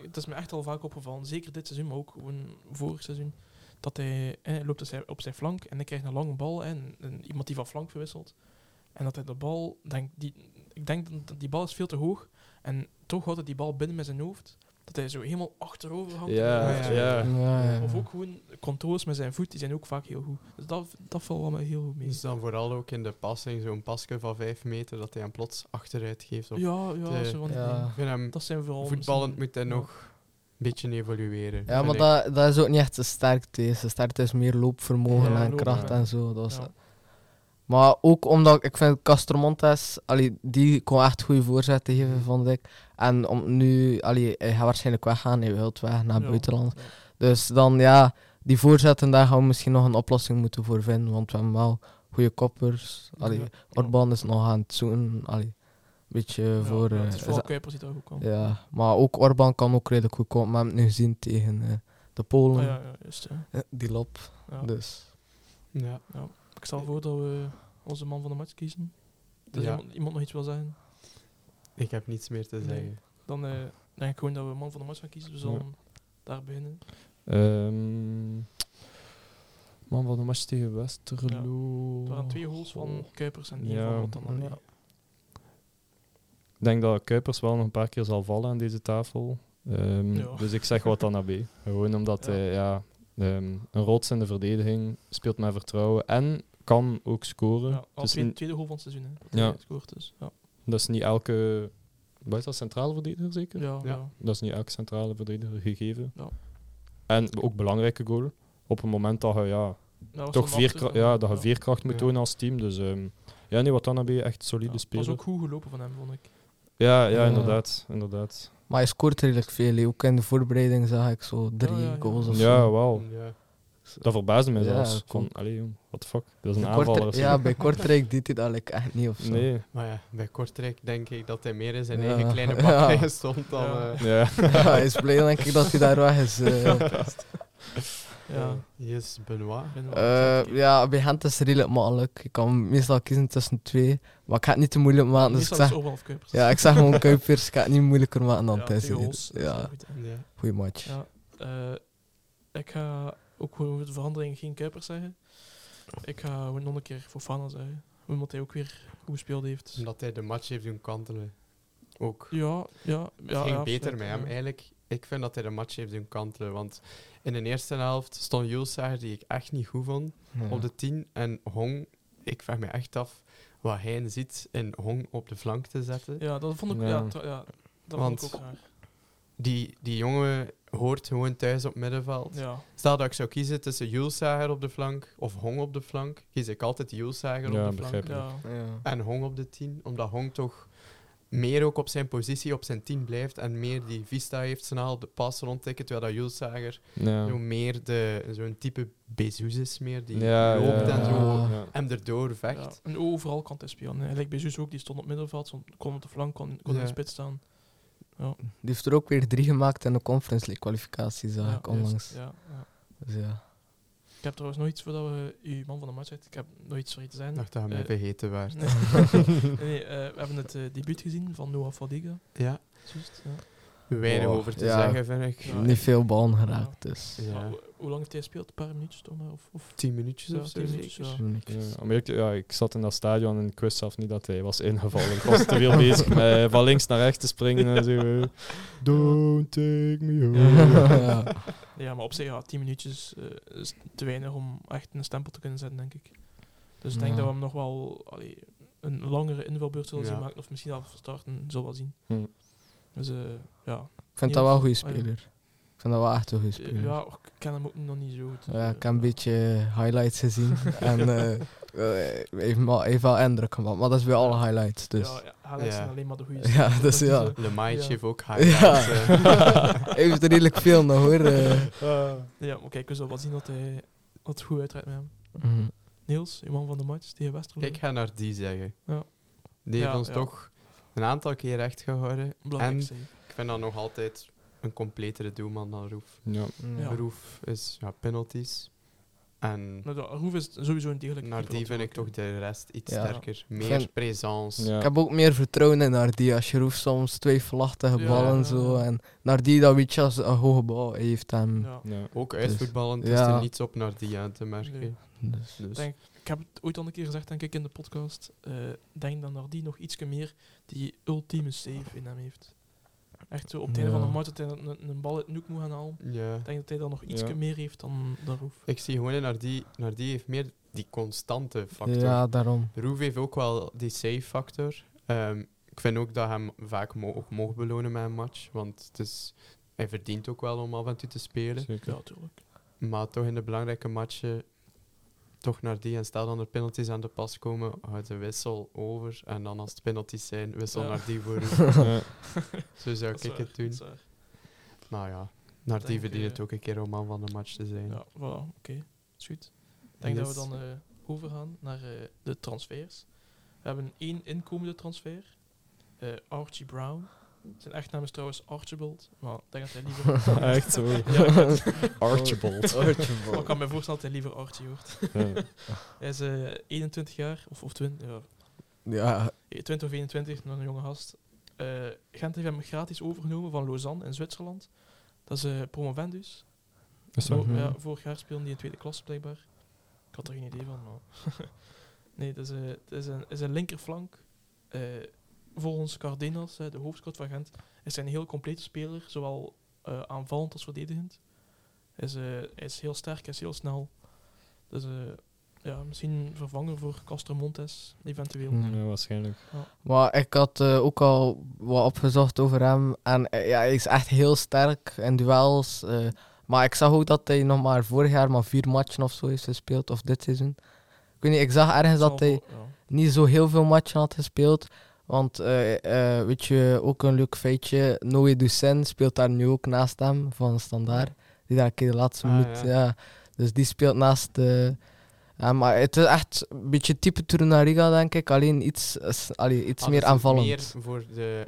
het is me echt al vaak opgevallen. Zeker dit seizoen, maar ook vorig seizoen. Dat hij loopt dus op zijn flank en hij krijgt een lange bal en iemand die van flank verwisselt. En dat hij de bal... Ik denk dat die bal is veel te hoog. En toch houdt hij die bal binnen met zijn hoofd. Dat hij zo helemaal achterover hangt. Ja. Of ook gewoon controles met zijn voet. Die zijn ook vaak heel goed. Dus dat valt wel me heel goed mee. Dus dan vooral ook in de passing. Zo'n pasje van 5 meter. Dat hij hem plots achteruit geeft. Of ik vind hem... Dat zijn vooral voetballend moet hij nog... beetje evolueren. Ja, maar dat is ook niet echt de sterkte. Zijn sterkte is meer loopvermogen en kracht en zo. Dat is... Ja. Maar ook omdat ik vind Castro Montes, die kon echt goede voorzetten geven, vond ik. En om nu, hij gaat waarschijnlijk weggaan, hij wil weg naar het buitenland. Ja. Dus dan, die voorzetten, daar gaan we misschien nog een oplossing moeten voor vinden. Want we hebben wel goede koppers. Orban is nog aan het zoeken. Een beetje voor... Het is vooral Cuypers die daar goed komt. Ja, maar ook Orban kan ook redelijk goed komen. We hebben het nu gezien tegen de Polen. Oh, ja, juist, ja. Die lop. Ja. Dus. Ja. Ik stel voor dat we onze man van de match kiezen. Dus iemand nog iets wil zeggen? Ik heb niets meer te zeggen. Dan denk ik gewoon dat we man van de match gaan kiezen. We zullen daar beginnen. Man van de match tegen Westerlo. Ja. Er waren 2 goals van Cuypers en 1 van Rotterdam. Ja. Ik denk dat Cuypers wel nog een paar keer zal vallen aan deze tafel. Dus ik zeg wat dan AB. Gewoon omdat een rots in de verdediging, speelt met vertrouwen en kan ook scoren. Ja, al tweede goal van het seizoen. Hè, hij scoort, dus. Ja. Dat is niet elke... Wat is dat, centrale verdediger zeker? Ja. Dat is niet elke centrale verdediger gegeven. Ja. En ook belangrijke goal. Op een moment dat je veerkracht moet tonen als team. Dus wat dan heb je echt solide spelen. Dat was ook goed gelopen van hem, vond ik. Ja. Inderdaad. Maar hij scoort redelijk veel. Ook in de voorbereiding zag ik zo 3 goals of zo. Ja, wauw. Ja. Dat verbaasde mij zelfs. What the fuck? Dat is een aanvaller. Ja, bij Kortrijk deed hij dat echt niet of zo. Nee. Maar bij Kortrijk denk ik dat hij meer in zijn eigen kleine bakje stond dan... Hij is blij denk ik dat hij daar weg is. Yes, Benoit. Bij Gent is het redelijk makkelijk. Ik kan meestal kiezen tussen 2, maar ik ga het niet te moeilijk maken. Dus ik zeg gewoon Cuypers. Ik ga het niet moeilijker maken dan het is. Goeie match. Ja. Ik ga ook voor de verandering geen Cuypers zeggen. Ik ga gewoon nog een keer Fofana zeggen. Omdat hij ook weer goed gespeeld heeft. Omdat hij de match heeft doen kantelen. Ook. Het ging beter met hem eigenlijk. Ik vind dat hij de match heeft doen kantelen, want in de eerste helft stond Jules Sager, die ik echt niet goed vond, op de 10. En Hong, ik vraag me echt af wat hij ziet in Hong op de flank te zetten. Ja, dat vond ik, vond ik ook raar. Die jongen hoort gewoon thuis op middenveld. Ja. Stel dat ik zou kiezen tussen Jules Sager op de flank of Hong op de flank, kies ik altijd Jules Sager op de flank en Hong op de 10, omdat Hong toch... meer ook op zijn positie, op zijn 10 blijft en meer die vista heeft snel de pas rondtikken, terwijl dat Jules Sager meer zo'n type Bezouz is meer, die loopt en zo hem erdoor vecht. En overal kan hij spelen. Eigenlijk Bezouz ook, die stond op middenveld, kon op de flank, kon in de spits staan. Ja. Die heeft er ook weer 3 gemaakt in de Conference League kwalificaties, zag ik onlangs. Dus Ik heb trouwens nog iets voordat we uw man van de match uit. Ik heb nog iets vergeten te zijn. Dacht dat je mij vergeten waard. Nee, we hebben het debuut gezien van Noah Fadiga. Ja. Just, ja. Weinig over te zeggen, vind ik. Ja, niet veel bal geraakt, dus. Ja. Ja. Hoe lang heeft hij gespeeld? Een paar minuutjes, toch? Of 10 minuutjes of zo? 10 minuutjes, ik zat in dat stadion en ik wist zelf niet dat hij was ingevallen. Ik was te veel bezig met van links naar rechts te springen en zo. Don't take me home. Ja, maar op zich, 10 minuutjes is te weinig om echt een stempel te kunnen zetten, denk ik. Dus ik denk dat we hem nog wel een langere invalbeurt zullen zien maken. Of misschien al starten, zullen we zien. Dus, ik vind dat wel een goede speler. Ik vind dat wel echt een goede speler. Ja, ik ken hem ook nog niet zo goed. Ja, ik heb een beetje highlights gezien. En even wel indruk gemaakt. Maar dat is bij alle highlights. Dus. Ja, highlights zijn alleen maar de goede. Ja, dat is Le Maaietje heeft ook highlights. Ja. Heeft er redelijk veel nog, hoor. Kijk, we zullen wel zien dat hij het goed uitrijdt met hem. Mm-hmm. Niels, uw man van de match tegen Westerlo. Ik ga Nardi zeggen. Ja. Die heeft ons toch een aantal keer recht gehouden. En ik vind dat nog altijd een completere doelman dan Roef. Roef is penalties. En Roef is sowieso een degelijke. Nardi vind ik toch de rest iets sterker. Meer présence. Ja. Ik heb ook meer vertrouwen in Nardi. Als je Roef soms 2 vlachtige ballen zo. En Nardi, dat weet je, als een hoge bal heeft hem. Ja. Ook uitvoetballend is er niets op Nardi aan te merken. Nee. Dus. Ik heb het ooit al een keer gezegd, denk ik, in de podcast. Denk dat Nardi nog ietsje meer die ultieme save in hem heeft. Echt zo op het einde van de match dat hij een bal uit de noek moet gaan halen. Yeah. Ik denk dat hij dan nog iets meer heeft dan Roef. Ik zie gewoon in Nardi heeft meer die constante factor. Ja, daarom. Roef heeft ook wel die save factor. Ik vind ook dat hij hem vaak ook mocht belonen met een match. Want hij verdient ook wel om af en toe te spelen. Zeker. Ja, natuurlijk. Maar toch in de belangrijke matchen toch Nardi. En stel dan de penalties aan de pas komen, houdt de wissel over. En dan als het penalties zijn, wissel Nardi voor Roef. Zo zou ik het doen. Nou ja, Nardi verdient het ook een keer om man van de match te zijn. Ja, voilà. Oké. Is goed. Ik denk dat we dan overgaan naar de transfers. We hebben 1 inkomende transfer. Archie Brown. Zijn echtnaam is trouwens Archibald, maar ik denk dat hij liever... Echt zo. Archibald. Maar ik kan me voorstellen dat hij liever Archie hoort. Ja. Hij is 21 jaar, of 20, 20 of 21, nog een jonge gast. Gent heeft hem gratis overgenomen van Lausanne in Zwitserland. Dat is promovendus. Vorig jaar speelde hij in tweede klasse, blijkbaar. Ik had er geen idee van, maar... Nee, dat is een linkerflank. Volgens Cardenas, de hoofdscout van Gent, is hij een heel complete speler, zowel aanvallend als verdedigend. Hij is heel sterk, hij is heel snel. Dus misschien een vervanger voor Castro Montes, eventueel. Ja, waarschijnlijk. Ja. Maar ik had ook al wat opgezocht over hem. En hij is echt heel sterk in duels. Maar ik zag ook dat hij nog maar vorig jaar maar 4 matchen of zo heeft gespeeld, of dit seizoen. Ik weet niet, ik zag ergens dat hij niet zo heel veel matchen had gespeeld. Want, weet je, ook een leuk feitje, Noé Doucin speelt daar nu ook naast hem, van Standaard. Die daar een keer de laatste minuut, Dus die speelt naast... maar het is echt een beetje type Torunarigha, denk ik. Alleen iets meer aanvallend.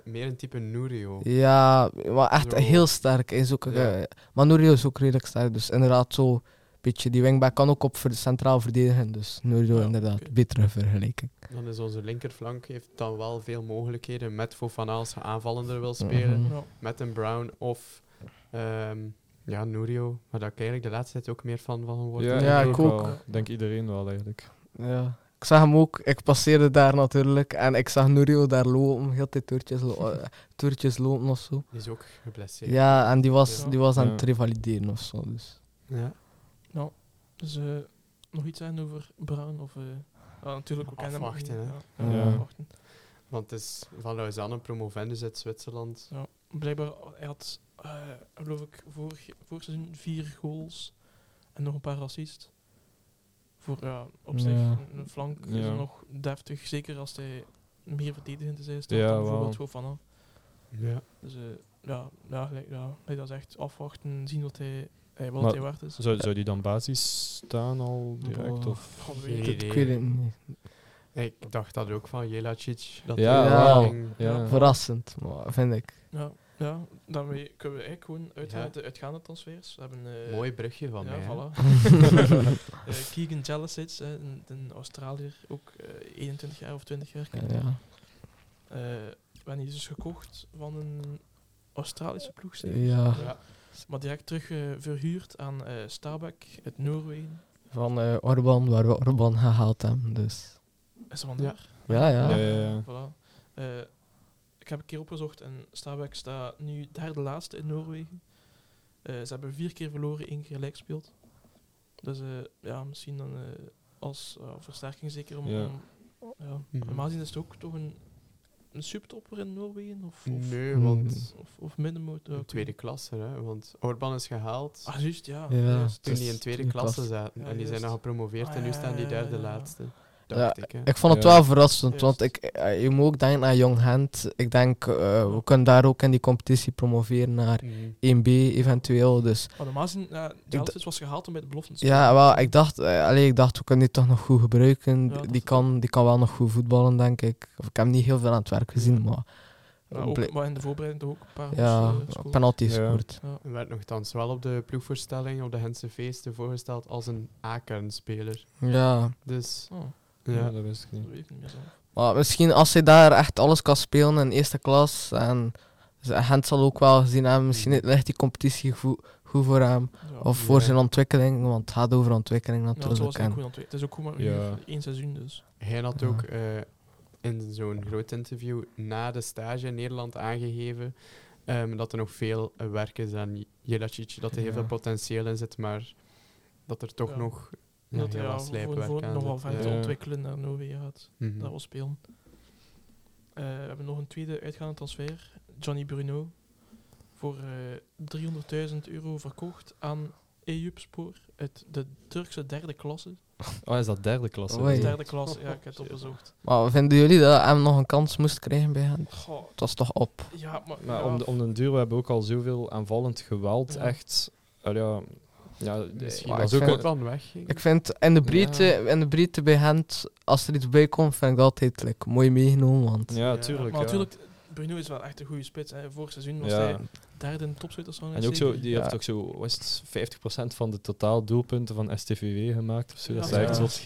Meer een type Nurio. Ja, maar echt heel sterk. Maar Nurio is ook redelijk sterk. Dus inderdaad, zo beetje die wingback kan ook op centraal verdedigen. Dus Nurio inderdaad, betere vergelijking. Dan is onze linkerflank, heeft dan wel veel mogelijkheden met Fofana als aanvallender wil spelen. Mm-hmm. Ja. Met een Brown of Nurio. Maar daar kan ik de laatste tijd ook meer van worden. Ja, ik ook. Ik denk iedereen wel eigenlijk. Ja. Ik zag hem ook, ik passeerde daar natuurlijk en ik zag Nurio daar lopen, heel de tijd toertjes lopen of zo. Die is ook geblesseerd. Ja, en die was aan het revalideren of zo. Dus. Ja. Nou, dus nog iets aan over Brown of... natuurlijk ook afwachten, hè. Afwachten. Want het is van Lausanne, promovendus uit Zwitserland. Ja, blijkbaar, hij had, geloof ik, vorig seizoen 4 goals en nog een paar assists. Voor op zich een flank is er nog deftig, zeker als hij meer verdedigend is. Dan bijvoorbeeld Fofana. Ja. Dus dat is echt afwachten, zien wat hij waard is. Zou die dan basis staan al direct? Of? Ik weet het niet. Ik dacht dat ook van Jelacic. Dat verrassend, vind ik. Ja. Ja, daarmee kunnen we eigenlijk gewoon uitgaan met de uitgaande transfers. We hebben, mooi brugje van mij. Voilà. Keegan Jellicic, een Australiër, ook 21 jaar of 20 jaar. We hebben die dus gekocht van een Australische ploeg. Maar direct terug verhuurd aan Stabæk, uit Noorwegen. Van Orban, waar we Orban gehaald hebben. Dus. Is dat van daar? Ja. Voilà. Ik heb een keer opgezocht en Stabæk staat nu derde laatste in Noorwegen. Ze hebben 4 keer verloren, 1 keer gelijk gespeeld. Dus misschien dan als versterking zeker. Normaal gezien is het ook toch een subtopper in Noorwegen? Of middenmoot? Tweede klasse, hè? Want Orban is gehaald toen die in tweede klasse zaten. Ja, en die zijn nog gepromoveerd en nu staan die derde laatste. Ik vond het wel verrassend, want je moet ook denken aan Jong Gent. Ik denk, we kunnen daar ook in die competitie promoveren naar 1B eventueel. Dus. Oh, normaal gezien, Jellicic was gehaald om bij de beloften te spelen. Ja, wel, ik dacht, we kunnen die toch nog goed gebruiken. Die kan wel nog goed voetballen, denk ik. Of, ik heb niet heel veel aan het werk gezien, maar... Maar in de voorbereiding ook een paar penalty gescoord. Ja. Werd nogthans wel op de ploegvoorstelling, op de Gentse feesten, voorgesteld als een A-kernspeler. Ja. Dus... Oh. Ja, dat wist ik niet. Maar misschien als hij daar echt alles kan spelen in eerste klas, en Gent zal ook wel gezien hebben, misschien ligt die competitie goed voor hem, of voor zijn ontwikkeling, want het gaat over ontwikkeling natuurlijk. Het is ook goed maar 1 seizoen dus. Hij had ook in zo'n groot interview na de stage in Nederland aangegeven dat er nog veel werk is aan Jellicic, dat er heel veel potentieel in zit, maar dat er toch nog... dat hij nogal verder ontwikkelen naar Noorwegen gaat. Daar wel spelen. We hebben nog een tweede uitgaande transfer. Johnny Bruno. Voor €300.000 verkocht aan Eyüpspor uit de Turkse derde klasse. Oh, is dat derde klasse? Oh, derde klasse, ja, ik heb het opgezocht. Maar vinden jullie dat hij nog een kans moest krijgen bij hen? Goh. Het was toch op? Ja, maar om den duur, we hebben ook al zoveel aanvallend geweld. Echt... dat ook dan weg. Ik vind in de breedte bij Gent, als er iets bij komt, vind ik dat altijd mooi meegenomen. Want... Ja, tuurlijk. Maar natuurlijk, Bruno is wel echt een goede spits. Hè. Vorig seizoen was hij derde in de topschutter. En ook zo, die heeft ook zo 50% van de totaal doelpunten van STVW gemaakt. Of zo. Dat is echt zot.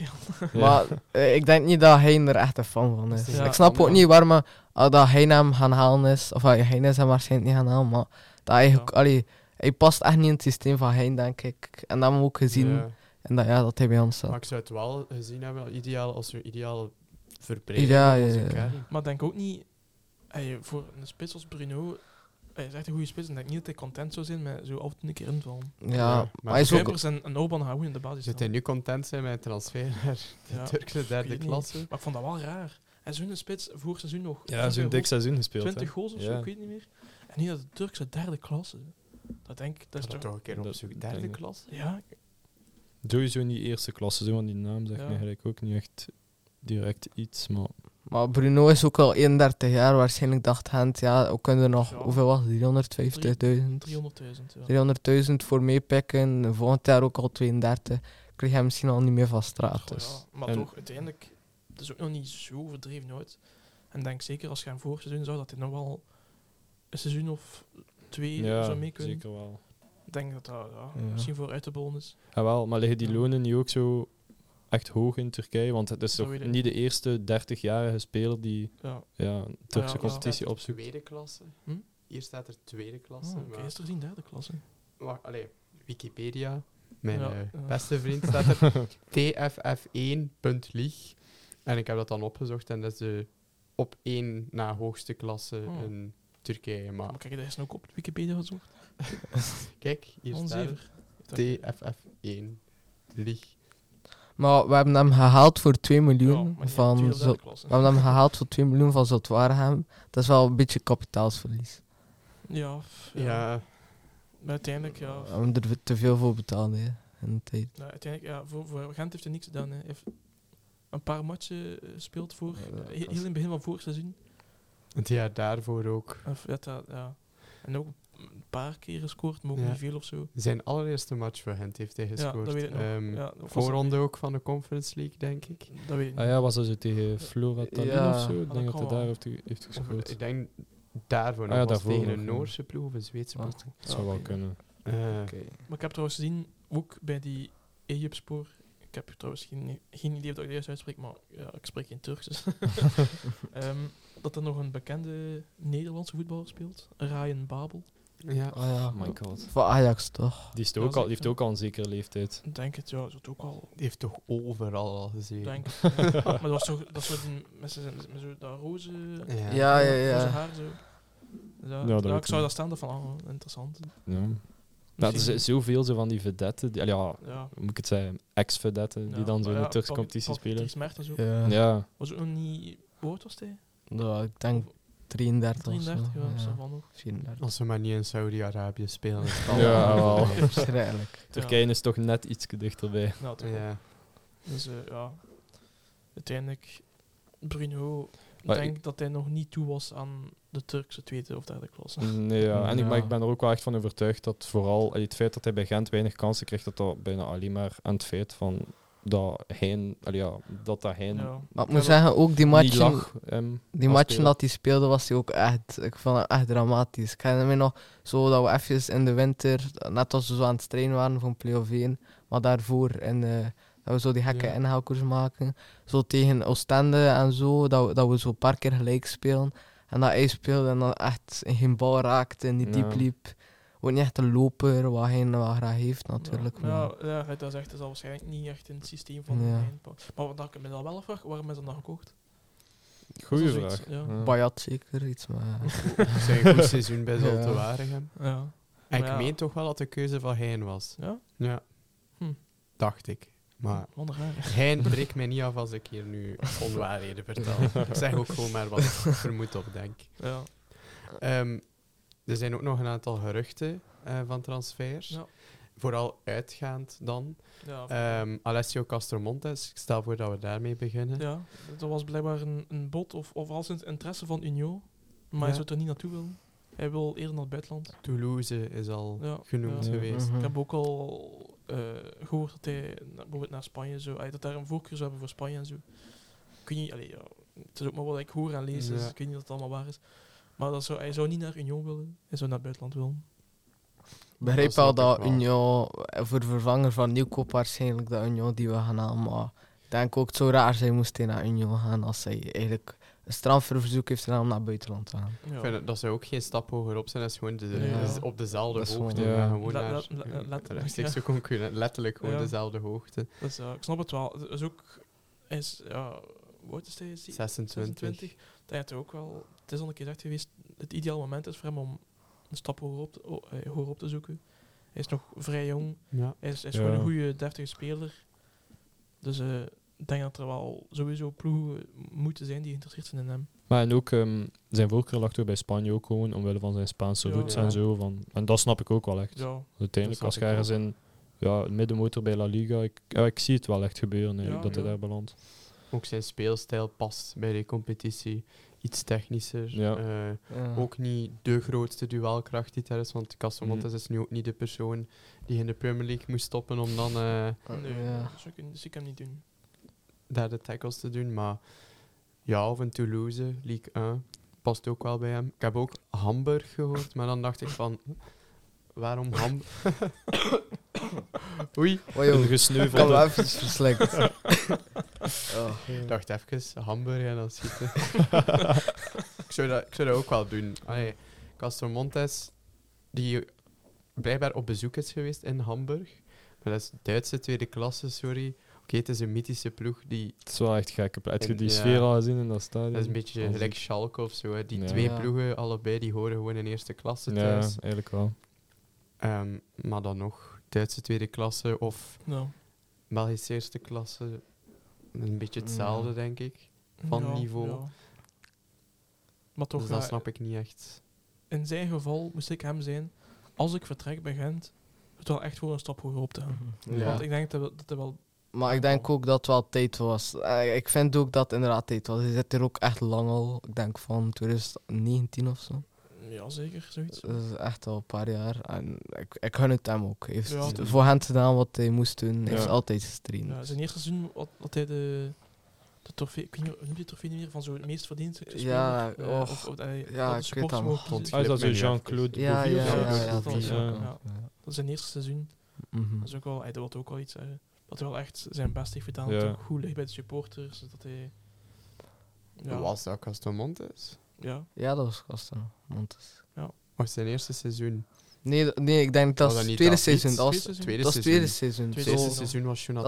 Maar ik denk niet dat hij er echt een fan van is. Ja, ik snap ook niet waarom dat hij hem gaan halen is. Of hij is hem waarschijnlijk niet gaan halen. Maar dat eigenlijk... Hij past echt niet in het systeem van Hein, denk ik. En dat hebben we ook gezien. En dat hij bij ons zat. Maar ik zou het wel gezien hebben als je ideaal verbreiding. Maar denk ook niet... voor een spits als Bruno... Hij is echt een goede spits. En denk niet dat hij content zou zijn met zo af en toe een keer invallen. Maar Cuypers en Orban gaan goed in de basis. Zou hij nu content zijn met een transfer naar de Turkse derde klasse? Maar ik vond dat wel raar. En zo'n spits vorig seizoen nog... Ja, zo'n dik seizoen gespeeld. 20 goals of zo, ik weet niet meer. En nu dat de Turkse derde klasse... Dat is toch een keer op zoek. Derde klas? Ja. Sowieso in die eerste klasse, zo, want die naam zegt mij eigenlijk ook niet echt direct iets. Maar Bruno is ook al 31 jaar, waarschijnlijk dacht Gent, we kunnen er nog, hoeveel was het? 300.000 voor meepikken, volgend jaar ook al 32. Kreeg hij misschien al niet meer van straat. Dus. Maar toch, uiteindelijk, het is ook nog niet zo overdreven uit. En denk zeker als je hem vorig seizoen zou, dat hij nog wel een seizoen of... 2 zo mee kunnen. Zeker wel. Ik denk dat misschien voor uit de bol is. Jawel, maar liggen die lonen niet ook zo echt hoog in Turkije? Want het is toch niet de eerste 30-jarige speler die Turkse competitie opzoekt. Tweede klasse. Hier staat er tweede klasse. Oké, is er geen derde klasse? Wacht, Wikipedia, mijn beste vriend, staat er tff1.lig. En ik heb dat dan opgezocht en dat is de op 1 na hoogste klasse in Turkije, maar kijk, dat is ook op Wikipedia gezocht. Kijk, hier staat TFF1. Maar we hebben hem gehaald voor 2 miljoen van Zotwaarhem. Dat is wel een beetje kapitaalsverlies. Ja. Maar uiteindelijk, we hebben er te veel voor betaald, hè, in de tijd. Ja, uiteindelijk, voor Gent heeft hij niks gedaan. Hij heeft een paar matchen gespeeld heel in het begin van vorig seizoen. Het jaar daarvoor ook. En ook een paar keer gescoord, maar ook niet veel of zo. Zijn allereerste match voor Gent heeft hij gescoord. Dat weet ik nog. Voorronde ook van de Conference League, denk ik. Dat weet ik niet. Was dat zo tegen Flora Tallinn of zo? Ik denk dat hij daar heeft gescoord. Ik denk daarvoor nog was tegen een Noorse ploeg of een Zweedse ploeg. Dat zou wel kunnen. Maar ik heb trouwens gezien, ook bij die Egypspoor. Ik heb trouwens geen idee of dat ik juist uitspreek, maar ja, ik spreek geen Turks. Dus. Dat er nog een bekende Nederlandse voetballer speelt, Ryan Babel. Ja. Oh ja, my god. Van Ajax, toch? Die heeft ook, ja, al een zekere leeftijd. Denk het, ja. Zo ook al... Die heeft toch overal al gezien. Denk het, ja. Ah, maar dat was toch... Dat soort met zo dat roze... Ja. Roze haar, zo. Ja, ik zou dat staan, dat van interessant. Ja. Dat is zoveel zo van die vedetten, die, hoe moet ik het zeggen, ex-vedetten, die dan zo in de Turkse competitie spelen. Ja. Was ook nog niet... Hoe oud was hij? Ja, ik denk... 33 of zo. Ja. Als we maar niet in Saudi-Arabië spelen. Ja, wel. Verschrikkelijk. Turkije is toch net iets dichterbij. Ja. Dus uiteindelijk, Bruno, ik denk dat hij nog niet toe was aan de Turkse tweede of derde klasse. Nee, ja. Maar ik ben er ook wel echt van overtuigd dat vooral het feit dat hij bij Gent weinig kansen kreeg, dat bijna alleen maar aan het feit van dat hij... Maar ik moet zeggen, ook die matchen dat hij speelde, was hij ook echt... Ik vond het echt dramatisch. Ik herinner me nog zo dat we even in de winter, net als we zo aan het trainen waren van play-off 1, maar daarvoor, dat we zo die gekke inhaalkoers maken. Zo tegen Oostende en zo, dat we zo een paar keer gelijk spelen. En dat hij speelde en dan echt geen bal raakte en die diep liep. Ook niet echt een loper, wat hij graag heeft, natuurlijk. Ja, dat is echt waarschijnlijk niet echt in het systeem van de eindpak. Maar wat ik me dan wel afvraag, waarom is dat dan gekocht? Goeie vraag. Bayat zeker iets, maar... Het zijn een goed seizoen bij Zultewaardig. Ja. En ik meen toch wel dat de keuze van Hein was. Ja? Ja. Dacht ik. Maar Hein breekt mij niet af als ik hier nu onwaarheden vertel. Ik zeg ook gewoon maar wat ik vermoed op, denk ik. Ja. Er zijn ook nog een aantal geruchten van transfers. Ja. Vooral uitgaand dan. Ja, Alessio Castro Montes, ik stel voor dat we daarmee beginnen. Ja, dat was blijkbaar een bod of al zijn interesse van Union. Maar hij zou er niet naartoe willen. Hij wil eerder naar het buitenland. Toulouse is al genoemd geweest. Ik heb ook al gehoord dat hij bijvoorbeeld naar Spanje zou... Dat daar een voorkeur zou hebben voor Spanje en zo. Kun je, het is ook maar wat ik hoor en lees, dus ik weet niet of het allemaal waar is. Maar hij zou niet naar Union willen, hij zou naar het buitenland willen. Ik begrijp wel dat Union, voor vervanger van Nieuwkoop waarschijnlijk, dat Union die we gaan halen. Maar ik denk ook, het zou raar zijn moest hij naar Union gaan als hij eigenlijk een strafverzoek heeft gedaan om naar het buitenland te gaan. Ja. Ik vind dat zij ook geen stap hoger op zijn, dat is gewoon op dezelfde hoogte. Letterlijk gewoon dezelfde hoogte. Dus, ik snap het wel. Dus ook, hoe oud is hij? 26. Dat ook wel... Het is al een keer gezegd geweest, het ideale moment is voor hem om een stap hoger op te zoeken. Hij is nog vrij jong. Ja. Hij is gewoon een goede, deftige speler. Dus ik denk dat er wel sowieso ploegen moeten zijn die geïnteresseerd zijn in hem. Maar en ook, zijn voorkeur lag toch bij Spanje ook gewoon, omwille van zijn Spaanse roots en zo. En dat snap ik ook wel echt. Ja, uiteindelijk, als hij ergens in middenmotor bij La Liga, ik zie het wel echt gebeuren dat hij daar belandt. Ook zijn speelstijl past bij de competitie. Iets technischer. Ja. Ook niet de grootste duelkracht die er is, want Castro Montes is nu ook niet de persoon die in de Premier League moest stoppen om dan... Dus ik kan niet doen. Daar de tackles te doen, maar... Ja, of een Toulouse, League 1, past ook wel bij hem. Ik heb ook Hamburg gehoord, maar dan dacht ik van... Waarom Hamburg? Oei, gesneuveld. Ik had even verslikt. Ik dacht even, Hamburg en dan schieten. Ik zou dat ook wel doen. Castro Montes, die blijkbaar op bezoek is geweest in Hamburg. Maar dat is Duitse tweede klasse, sorry. Oké, het is een mythische ploeg die... Het is wel echt gek. Heb je die sfeer al gezien in dat stadion? Dat is een beetje gelijk Schalke of zo. Hè. Die twee ploegen, allebei, die horen gewoon in eerste klasse thuis. Ja, eigenlijk wel. Maar dan nog Duitse tweede klasse of Belgische eerste klasse. Een beetje hetzelfde, denk ik, van niveau. Ja. Maar toch, dus dat snap ik niet echt. In zijn geval moest ik hem zijn, als ik vertrek bij Gent, het wel echt voor een stap hoger op te gaan. Ja. Want ik denk dat het wel... Maar ik denk ook dat het wel tijd was. Ik vind ook dat het inderdaad tijd was. Hij zit er ook echt lang al, ik denk van 2019 of zo. Ja, zeker, zoiets. Dat is echt al een paar jaar. En ik gun het hem ook. Hij heeft voor hen gedaan wat hij moest doen. Hij heeft altijd gestreamd. Zijn eerste seizoen had hij de de trofee, ik weet niet, noem je de trofee niet meer van zo'n meest verdiend speler? Ja, of ik weet dat nog. Hij is dat zo Jean-Claude Bouvier. Ja, dat is zijn eerste seizoen. Dat is ook wel, hij doet ook wel iets zeggen. Dat hij wel echt zijn best heeft gedaan. Dat hij ook goed ligt bij de supporters. Dat hij... Was dat Castro Montes? Ja, dat was Castro Montes. Was zijn eerste seizoen? Nee, ik denk dat het tweede seizoen was. Dat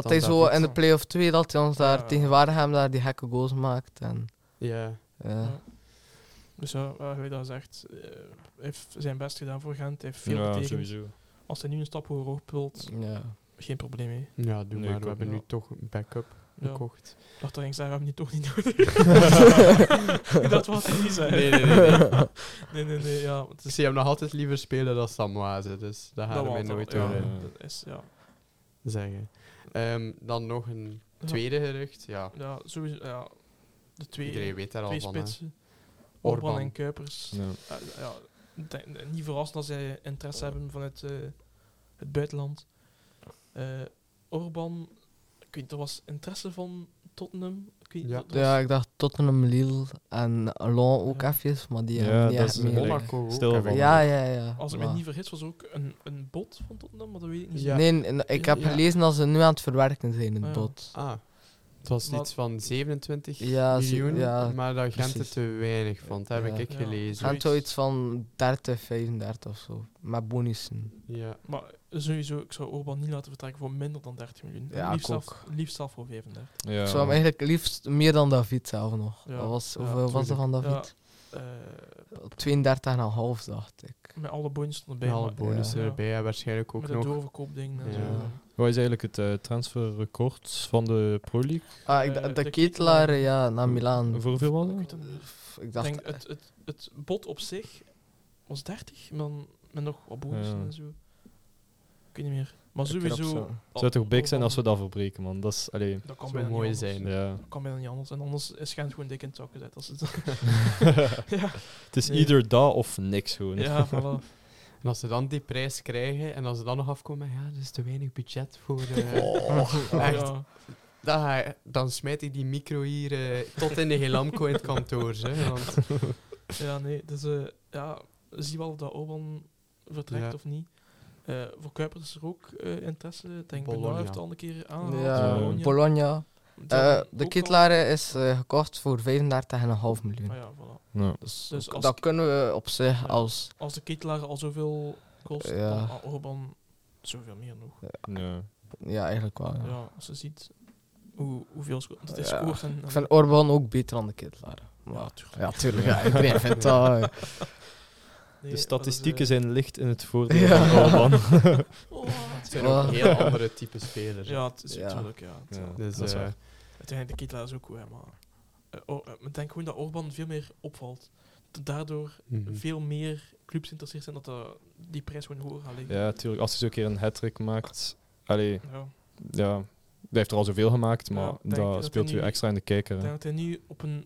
hij zo in de play-off 2 dat hij ons daar tegen Waregem daar die gekke goals maakt. Dus ja, hij heeft zijn best gedaan voor Gent. Hij heeft veel tegen. Als hij nu een stap hoger opwilt, geen probleem mee. Ja, doe maar. We hebben nu toch een backup gekocht. Ik dacht dat ik zei, we hebben die toch niet nodig. Dat was hij niet zei. Nee. Ja, het is... Zie hem nog altijd liever spelen dan Samoise, dus dat gaan wij nooit doen. Zeggen. Dan nog een tweede gerucht. Ja, sowieso. Ja. Iedereen weet daar al van. Spitsen. Orban en Cuypers. Niet verrast dat zij interesse hebben vanuit het buitenland. Orban... Ik weet, er was interesse van Tottenham. Ik dacht Tottenham, Lille en Lyon ook even, maar die hebben niet echt meer. Als ik me niet vergis, was er ook een bot van Tottenham, maar dat weet ik niet. Nee, ik heb gelezen dat ze nu aan het verwerken zijn, een bot. Het was iets van 27 miljoen, maar dat Gent het te weinig vond, dat heb ik gelezen. Gent zou iets van 30, 35 of zo, met bonussen. Ja. Maar sowieso, ik zou Orban niet laten vertrekken voor minder dan 30 miljoen. Ja, liefst zelf voor 35. Ja. Ik zou hem eigenlijk liefst meer dan David zelf nog. Ja. Hoeveel was er van David? 32,5 dacht ik. Met alle bonussen erbij. Met alle bonussen erbij, waarschijnlijk ook nog. Met de doorverkoopding. Wat is eigenlijk het transferrecord van de Pro League? De Ketelaere, naar Milaan. Voor hoeveel was dat? Ik dacht, het bod op zich was 30, maar met nog wat bonussen en zo. Ik weet niet meer. Maar sowieso... Het zou toch big zijn als we dat verbreken, man. Dat is alleen... Dat kan bijna mooi zijn. Ja. Dat kan bijna niet anders. En anders is Gent gewoon dik in het zak gezet. Als het, het is ieder dat of niks gewoon. Ja, voilà. En als ze dan die prijs krijgen en als ze dan nog afkomen, er is te weinig budget voor... echt. Ja. Dan smijt ik die micro hier tot in de Gelamco in het kantoor. Want... Ja, nee. Dus zie wel dat Orban vertrekt of niet. Voor Cuypers is er ook interesse. Ik denk Benoit heeft het al een keer aan. Bologna. De Ketelaere is gekocht voor 35,5 miljoen. Voilà. Ja. Dus dat kunnen we op zich als... Als de Ketelaere al zoveel kost, dan Orban zoveel meer nog. Ja, eigenlijk wel. Ja, als je ziet hoeveel het is scoort. Ik vind Orban ook beter dan de Ketelaere. Ja, tuurlijk. Ja, iedereen vindt dat... Nee, de statistieken zijn licht in het voordeel van Orban. Het zijn ook heel andere type spelers. Ja, het is natuurlijk. Uiteindelijk de Ketelaere is ook goed, maar ik denk gewoon dat Orban veel meer opvalt. Daardoor veel meer clubs geïnteresseerd zijn dat die prijs gewoon hoger gaat liggen. Ja, tuurlijk. Als hij zo'n keer een hat-trick maakt... hij heeft er al zoveel gemaakt, maar dat speelt u extra in de kijker. Ik denk dat hij nu op een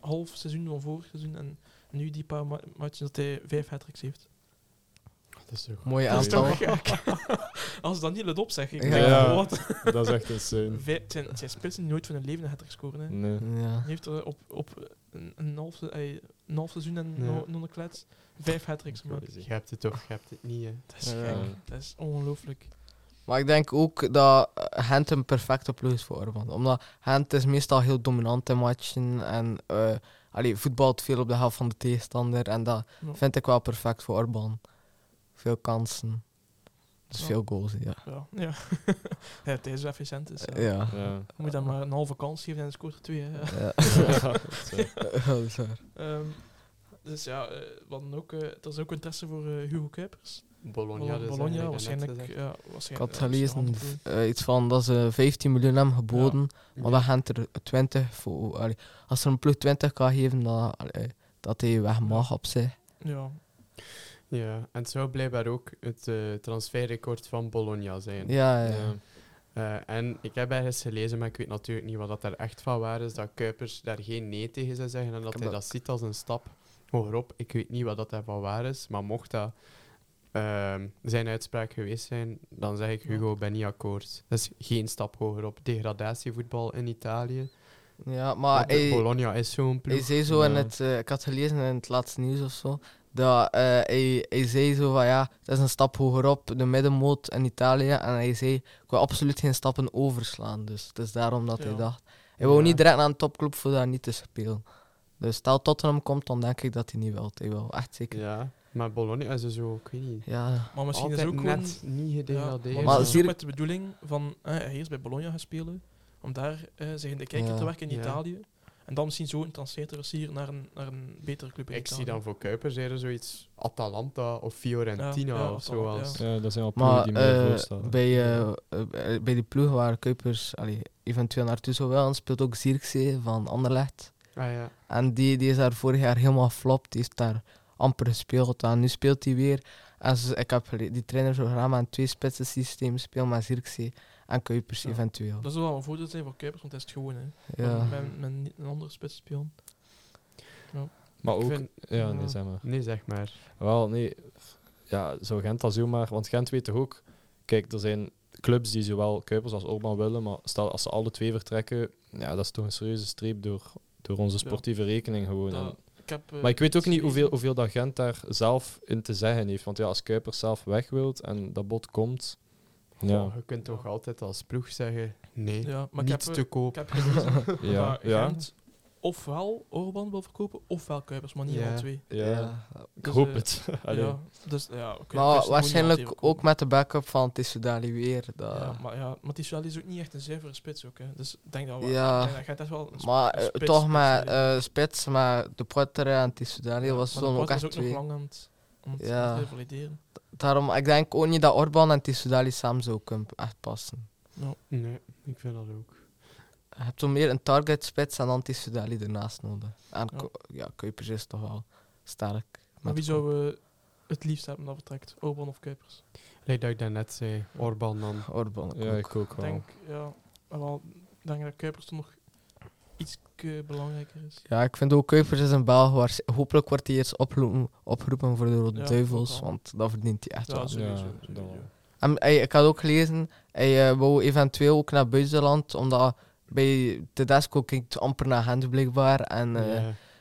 half seizoen van vorig seizoen... Nu die paar matchen dat hij 5 hat-tricks heeft. Dat is toch mooi aantal. Als dat niet let op, zeg ik. Wat? Dat is echt insane. Zijn spitsen nooit van hun leven een hat-trick scoren. Hè. Nee. Hij heeft er op een half seizoen en nog een klets 5 hat-tricks gemaakt. Je hebt het toch, je hebt het niet. Hè. Dat is gek. Dat is ongelooflijk. Maar ik denk ook dat Gent een perfecte ploeg is voor Orban. Omdat Gent is meestal heel dominant in matchen en... voetbalt veel op de helft van de tegenstander en dat vind ik wel perfect voor Orban. Veel kansen. Dus veel goals, ja. Het is efficiënt. Dus, moet dan maar een halve kans geven en hij scoort er 2. Dat is waar. Dus er is ook interesse voor Hugo Cuypers. Bologna waarschijnlijk. Ik had gelezen iets van dat ze 15 miljoen hebben geboden, maar dan gaan er 20 voor. Als er een ploeg 20 kan geven, dat hij weg mag op zich. Ja, en het zou blijkbaar ook het transferrecord van Bologna zijn. Ja. En ik heb ergens gelezen, maar ik weet natuurlijk niet wat dat er echt van waar is, dat Cuypers daar geen nee tegen zou zeggen en dat hij dat ziet als een stap hogerop. Ik weet niet wat dat er van waar is, maar mocht dat zijn uitspraak geweest zijn, dan zeg ik Hugo, ben niet akkoord. Dat is geen stap hoger op degradatievoetbal in Italië. Ja, maar Bologna is zo'n ploeg. Hij zei zo in het, ik had gelezen in het laatste nieuws of zo, dat hij zei zo van ja, het is een stap hogerop, de middenmoot in Italië. En hij zei, ik wil absoluut geen stappen overslaan. Dus het is daarom dat hij dacht. Hij wou niet direct naar een topclub voor daar niet te spelen. Dus stel Tottenham komt, dan denk ik dat hij niet wilt. Hij wil echt zeker. Ja. Maar Bologna is er zo, ik weet niet. Ja. Maar misschien altijd is ook net gewoon niet gedegradeerd. Ja, maar het is ook met de bedoeling van hij is bij Bologna gaan spelen, om daar zich in de kijker te werken in Italië. En dan misschien zo een transfer te versieren naar een betere club in Italië. Ik zie dan voor Cuypers eerder zoiets Atalanta of Fiorentina of zo. Ja, dat zijn al ploegen die mij voorstellen. Bij die ploeg waar Cuypers eventueel naartoe zou willen, speelt ook Zirkzee van Anderlecht. Ah, ja. En die is daar vorig jaar helemaal flopt. Die is daar amper gespeeld. En nu speelt hij weer. En ik heb die trainer zo gedaan aan twee spitsen systeem speel met Zirkzee en Cuypers eventueel. Dat zou wel een voordeel zijn voor Cuypers, want hij is het gewoon. Hè. Ja. Met een andere spits spelen. Ja. Maar ook... Nee, zeg maar. Wel, nee. Ja, zo Gent dat zomaar... Want Gent weet toch ook... Kijk, er zijn clubs die zowel Cuypers als Orban willen, maar stel als ze alle twee vertrekken, ja, dat is toch een serieuze streep door onze sportieve rekening gewoon. Dat, maar ik weet ook niet hoeveel dat Gent daar zelf in te zeggen heeft. Want ja, als Cuypers zelf weg wilt en dat bod komt... Ja. Je kunt toch altijd als ploeg zeggen, nee, maar niet te koop. Ik heb gelezen Gent ofwel Orban wil verkopen, ofwel Cuypers, maar niet alle twee. Ja. Ik hoop het. Ja. Dus, maar waarschijnlijk ook met de backup van Tissoudali weer. Dat... Ja, maar Tissoudali is ook niet echt een zuivere spits. Ook, hè. Dus ik denk dat wel. Ja. Maar spits, toch met spits, maar de Poitre en Tissoudali was zo'n ook echt twee. Ook nog lang aan het revalideren. Daarom, ik denk ook niet dat Orban en Tissoudali samen zo kunnen echt passen. No. Nee, ik vind dat ook. Je hebt zo meer een target-spits en dan Tissoudali ernaast nodig. En Cuypers is toch wel sterk. Maar wie zou we het liefst hebben dat vertrekt? Orban of Cuypers? Nee, dat ik daarnet zei. Orban dan. Orban, ja, ik ook wel. Ik denk dat Cuypers toch nog iets belangrijker is. Ja, ik vind ook Cuypers is een Belg waar hopelijk wordt hij eerst oproepen voor de Rode Duivels, want dat verdient hij echt wel. Sowieso. En, ik had ook gelezen, hij wou eventueel ook naar buitenland, omdat bij Tedesco kijkt amper naar Gent blijkbaar. En,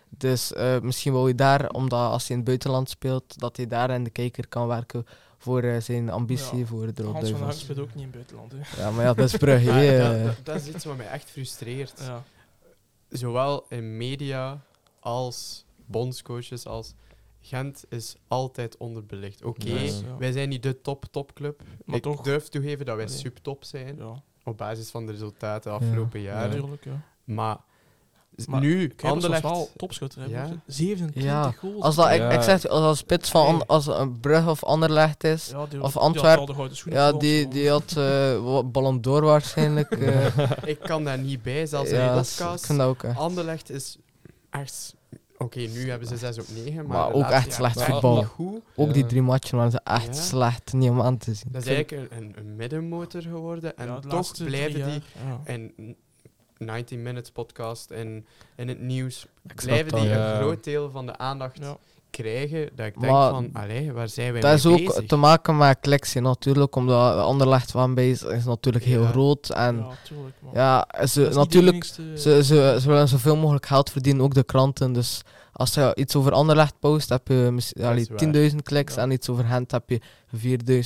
dus misschien wou hij daar, omdat als hij in het buitenland speelt, dat hij daar in de kijker kan werken voor zijn ambitie voor de Rode Duivels. Hans van Hart speelt ook niet in het buitenland. Hè. Ja, maar ja, dat is Brugge. Dat is iets wat mij echt frustreert. Ja. Zowel in media als bondscoaches als Gent is altijd onderbelicht. Oké, wij zijn niet de topclub. Ik durf toegeven dat wij subtop zijn. Ja. Op basis van de resultaten afgelopen jaren. Natuurlijk, maar nu, Anderlecht... Kijk, topschutter. 27 goals. Als dat, ik zeg, als dat spits van Brugge of Anderlecht is, of Antwerpen... Die had Ballon d'Or waarschijnlijk. Ik kan daar niet bij, zelfs in de podcast. Anderlecht is echt... Oké, nu hebben ze 6-9. Maar ook echt slecht voetbal. Ook die 3 matchen waren ze echt slecht, niet om aan te zien. Dat is eigenlijk een middenmotor geworden. En toch blijven die... En 19 Minutes podcast en het nieuws blijven die een groot deel van de aandacht krijgen. Dat ik denk waar zijn wij mee bezig? Dat is ook te maken met kliks natuurlijk, omdat de Anderlecht fanbase is natuurlijk heel groot. En ze willen zoveel mogelijk geld verdienen, ook de kranten. Dus als je iets over Anderlecht post, heb je 10.000 kliks en iets over Gent heb je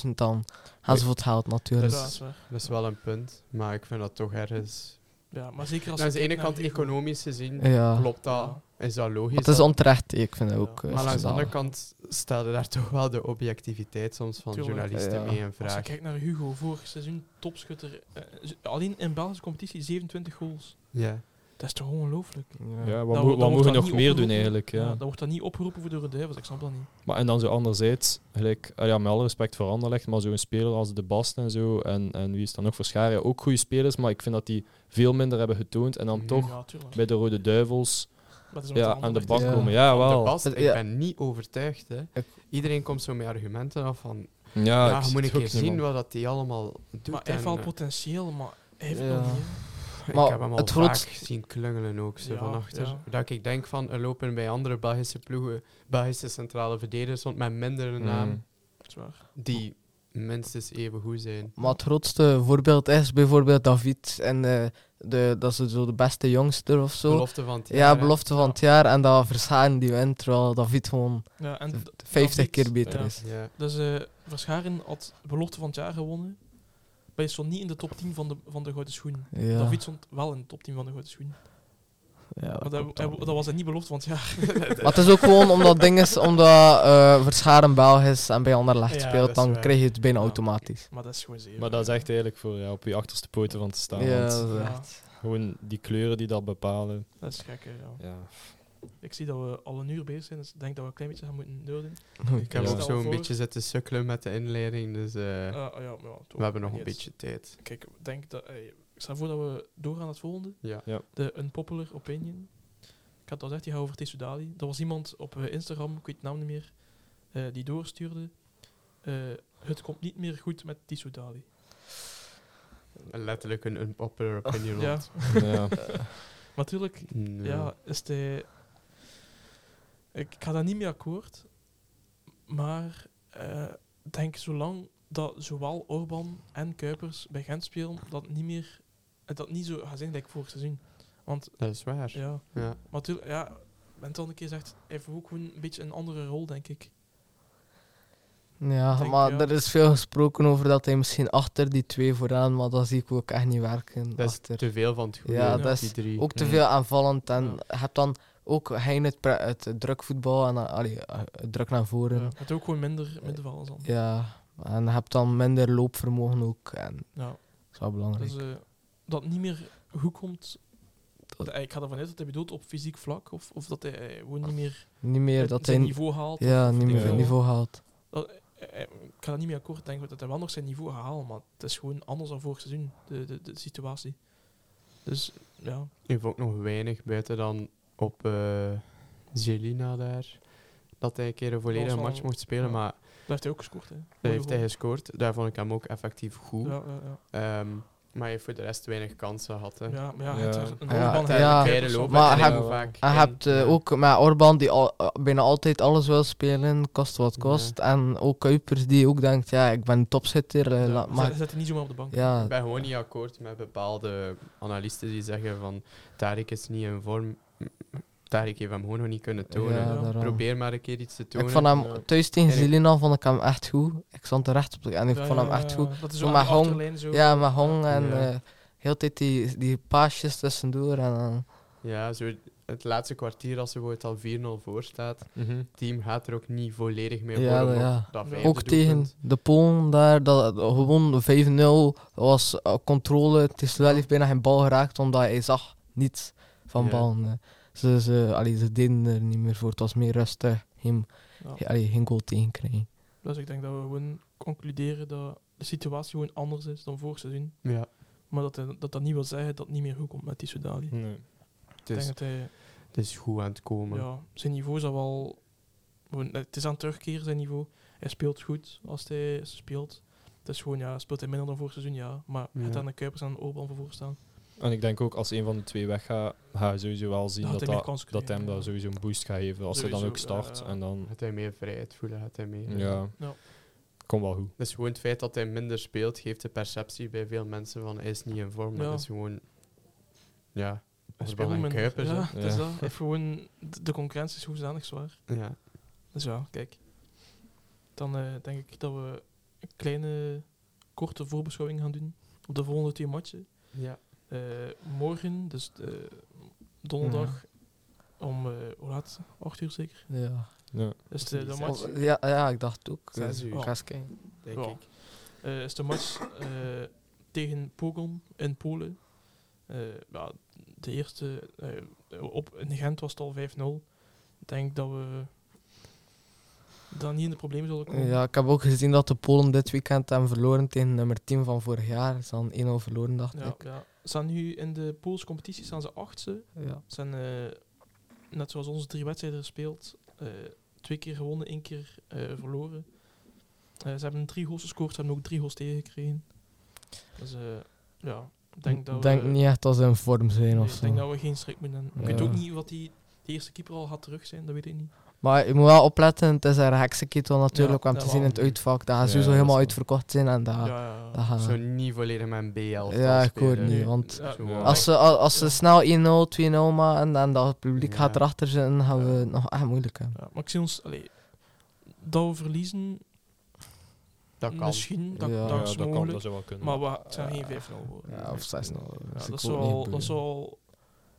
4.000 dan. Gaan ze voor het geld natuurlijk. Dat is wel een punt, maar ik vind dat toch ergens... Ja, maar zeker als aan de ene kant economisch gezien klopt dat, is dat logisch. Het is onterecht, ik vind dat ook. Maar aan de andere kant stelde daar toch wel de objectiviteit soms van journalisten mee in vraag. Als je kijkt naar Hugo, vorig seizoen topschutter, alleen in Belgische competitie 27 goals. Ja. Dat is toch ongelooflijk? Ja, wat mogen we nog meer doen eigenlijk? Ja. Dan wordt dat niet opgeroepen voor de Rode Duivels, ik snap dat niet. Maar en dan zo anderzijds, gelijk, met alle respect voor Anderlecht, maar zo'n speler als De Bast en zo, en wie is dan nog voor Schaar, ook goede spelers, maar ik vind dat die veel minder hebben getoond en dan toch bij de Rode Duivels aan de bak komen. Ja, wel. De Bast, ik ben niet overtuigd. Hè. Iedereen komt zo met argumenten af van, je moet een keer zien wat die allemaal doet. Maar hij heeft wel potentieel, maar hij heeft nog niet... Maar ik heb hem al vaak zien klungelen ook, van achter. Ja. Dat ik denk van, er lopen bij andere Belgische ploegen, Belgische centrale verdedigers, want met minder naam die minstens even goed zijn. Maar het grootste voorbeeld is bijvoorbeeld David en dat is zo de beste jongster of zo. Belofte van het jaar. Ja, belofte van het jaar. En dat Verscharen die wint, terwijl David gewoon 50 keer beter is. Ja. Dus Verscharen had belofte van het jaar gewonnen. Maar je stond niet in de top 10 van de Gouden Schoen. Ja. David stond wel in de top 10 van de Gouden Schoen. Ja, dat maar dat was het niet beloofd, want ja... Maar het is ook gewoon omdat Verscharen Belgisch is en bij Anderlecht speelt, dan krijg je het bijna automatisch. Maar dat is gewoon zeer. Maar dat is echt eigenlijk voor op je achterste poten van te staan. Ja, want echt. Gewoon die kleuren die dat bepalen. Dat is gek, ja. Ik zie dat we al een uur bezig zijn, dus ik denk dat we een klein beetje gaan moeten doden. Ik heb ook zo een beetje zitten sukkelen met de inleiding, dus we hebben nog een beetje tijd. Kijk, ik denk dat... Ik stel voor dat we doorgaan naar het volgende. Ja. De unpopular opinion. Ik had al gezegd, die gaat over Tissoudali. Er was iemand op Instagram, ik weet de naam niet meer, die doorstuurde. Het komt niet meer goed met Tissoudali. Letterlijk een unpopular opinion. Ja. Maar natuurlijk, is de... Ik ga daar niet mee akkoord. Maar ik denk, zolang dat zowel Orban en Cuypers bij Gent spelen, dat niet zo gaat zijn dat ik vorig seizoen. Want, dat is waar. Ja. Maar natuurlijk, Yentel een keer zegt, hij heeft ook gewoon een beetje een andere rol, denk ik. Maar er is veel gesproken over dat hij misschien achter die twee vooraan, maar dat zie ik ook echt niet werken. Dat achter. Is te veel van het goede. Ja, dat is die ook te veel aanvallend. En je hebt dan ook het drukvoetbal en het druk naar voren. Ja. Het ook gewoon minder van dan. Ja, en je hebt dan minder loopvermogen ook. En dat is wel belangrijk. Dus, dat niet meer goed komt... Ik ga ervan uit dat hij bedoelt op fysiek vlak, of dat hij gewoon niet meer dat zijn niveau haalt. Ja, niet meer zijn niveau haalt. Ik ga daar niet mee akkoord, denk ik, dat hij wel nog zijn niveau gaat halen, maar het is gewoon anders dan vorig seizoen, de situatie. Dus, ja. Ik vond nog weinig buiten dan op Žilina daar, dat hij een keer een volledige match mocht spelen, maar... Daar heeft hij ook gescoord, hè? Daar heeft hij gescoord. Daar vond ik hem ook effectief goed. Ja. Maar hij heeft voor de rest weinig kansen gehad. Hè. Ja, maar het is een Orban. Je hebt ook met Orban, die bijna altijd alles wil spelen, kost wat kost. En ook Cuypers, die ook denkt, ik ben topzitter. Zet hij niet zomaar op de bank. Ja. Ik ben gewoon niet akkoord met bepaalde analisten die zeggen van, Tariq is niet in vorm... Ik heb hem gewoon nog niet kunnen tonen. Probeer maar een keer iets te tonen. Ik vond hem thuis tegen Žilina vond ik hem echt goed. Ik stond er recht op en ik vond hem echt goed. Dat is zo met Hong. Ja, met Hong en heel tijd die paasjes tussendoor. Ja, zo het laatste kwartier als er al 4-0 voor staat. Het team gaat er ook niet volledig mee worden. Dat ook tegen de Polen daar, dat gewoon 5-0 was controle. Tissoudali heeft bijna geen bal geraakt omdat hij zag niets van bal. Ze deden er niet meer voor. Het was meer rustig. Geen goal tegenkrijgen. Dus ik denk dat we gewoon concluderen dat de situatie gewoon anders is dan vorig seizoen. Ja. Maar dat niet wil zeggen dat het niet meer goed komt met Tissoudali. Nee. Het is goed aan het komen. Ja, zijn niveau is al wel... Het is aan het terugkeren, zijn niveau. Hij speelt goed als hij speelt. Het is gewoon, speelt hij minder dan vorig seizoen, Maar het aan de Cuypers en de Orban voor staan. En ik denk ook, als een van de twee weggaat, ga je sowieso wel zien dat hem daar sowieso een boost gaat geven. Als hij dan ook start. En dan... Gaat hij meer vrijheid voelen, Komt wel goed. Dus gewoon het feit dat hij minder speelt, geeft de perceptie bij veel mensen van hij is niet in vorm. Maar dat is gewoon... Ja, hij speelt een Cuypers. Ja, dat is dat. Gewoon, de concurrentie is hoedanig zwaar. Ja. Dus kijk. Dan denk ik dat we een kleine, korte voorbeschouwing gaan doen op de volgende 2 matchen. Ja. Morgen, dus donderdag, om 8 uur zeker? Ja. Is de match? Ja, ik dacht ook. 6 uur. Is de match tegen Pogon in Polen. De eerste, in Gent was het al 5-0. Ik denk dat we dan niet in de problemen zullen komen. Ja, ik heb ook gezien dat de Polen dit weekend hebben verloren tegen nummer 10 van vorig jaar. Ze hadden 1-0 verloren, dacht ik. Ja. Ze staan nu in de Poolse competitie, staan ze 8e. Ja. Ze zijn, net zoals onze 3 wedstrijden gespeeld, 2 keer gewonnen, 1 keer verloren. Ze hebben 3 goals gescoord, ze hebben ook 3 goals tegengekregen. Dus ik denk niet echt dat ze in vorm zijn. Ik denk dat we geen schrik moeten hebben. Ik weet ook niet wat die eerste keeper al gaat terug zijn, dat weet ik niet. Maar je moet wel opletten, het is een heksenketel natuurlijk, ja, om te zien in het uitvak. Dat gaat sowieso helemaal uitverkocht zijn. En dat, dat zo niet volledig met een BL. Ja, ik hoor niet. Want als ze snel 1-0, 2-0 maken en dat het publiek gaat erachter zitten, gaan we het nog echt moeilijk hebben. Ja, maar ik zie ons... dat we verliezen... Dat kan. Misschien, dat is mogelijk. Kan, dat zou wel kunnen. Maar het zijn geen 5-0 worden. Ja, of 6-0. Ja, dat zou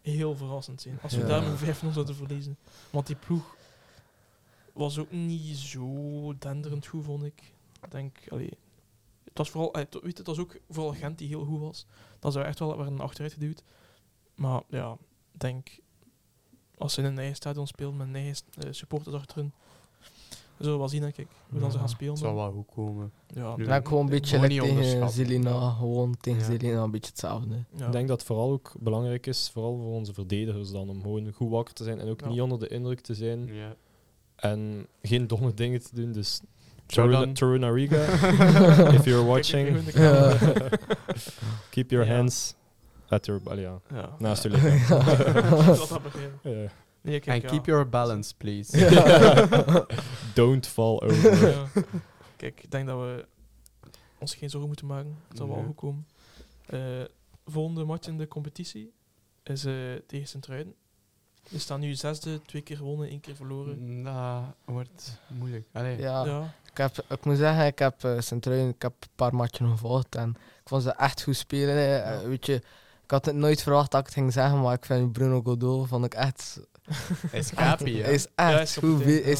heel verrassend zijn. Als we daar met 5-0 zouden verliezen. Want die ploeg... was ook niet zo denderend goed, vond ik. Het was vooral, het was ook vooral Gent die heel goed was. Dat zou echt wel werden achteruit geduwd. Maar ja, ik denk, als ze in een eigen stadion speelden met een eigen supporters achterin, zullen we wel zien, denk ik, hoe dan ze gaan spelen. Het zou wel goed komen. Ja, ik gewoon een beetje tegen Žilina, een beetje hetzelfde. Ja. Ik denk dat het vooral ook belangrijk is, vooral voor onze verdedigers dan, om gewoon goed wakker te zijn en ook niet onder de indruk te zijn. Ja. En geen domme dingen te doen, dus Torunarigha, if you're watching, keep your hands at your belly. Naast je lichaam. And keep your balance, please. Don't fall over. Kijk, ik denk dat we ons geen zorgen moeten maken. Het zal wel goed komen. Volgende match in de competitie is tegen Sint-Truiden. We staan nu 6e, 2 keer gewonnen, 1 keer verloren. Dat wordt moeilijk. Ik moet zeggen, ik heb Sint-Truiden een paar matchen gevolgd en ik vond ze echt goed spelen. Weet je, ik had het nooit verwacht dat ik het ging zeggen, maar ik vind Bruno Godot vond ik echt... Hij is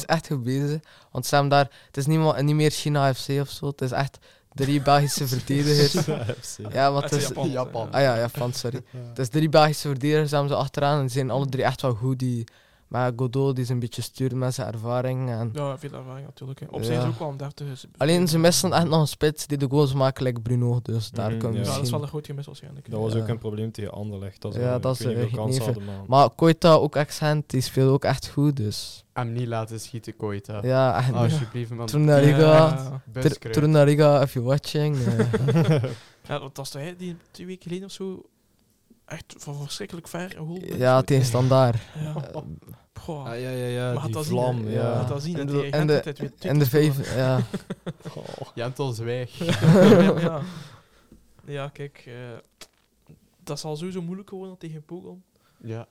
echt goed bezig. Want ze hebben daar... Het is niet meer China FC of zo, het is echt... 3 Belgische verdedigers. Ja, wat is Japan. Ah ja, Japan, sorry. Ja. Het is 3 Belgische verdedigers samen ze achteraan en die zijn alle 3 echt wel goed. Maar Godot die is een beetje stuurd met zijn ervaring. En... Ja, veel ervaring natuurlijk. Hè. Op zijn is ook wel een 30. Alleen ze missen echt nog een spits die de goals maakt, like Bruno. Dus daar kunnen we dat is wel een groot gemis waarschijnlijk. Dat was ook een probleem tegen Anderlecht. Dat is een kans hadden, maar Koita, ook ex-Gent, die speelde ook echt goed. Dus... Hem niet laten schieten, Koita. Ja, echt alsjeblieft, man. Torunarigha, if you're watching. Ja, dat was hij die 2 weken geleden of zo... Echt van verschrikkelijk ver. Ja, tegenstandaar. Die vlam. Ja, dat zien. En de 5. Ja. Yentel zwijg. Ja, kijk. Dat zal sowieso moeilijk worden tegen Pogon. Ja.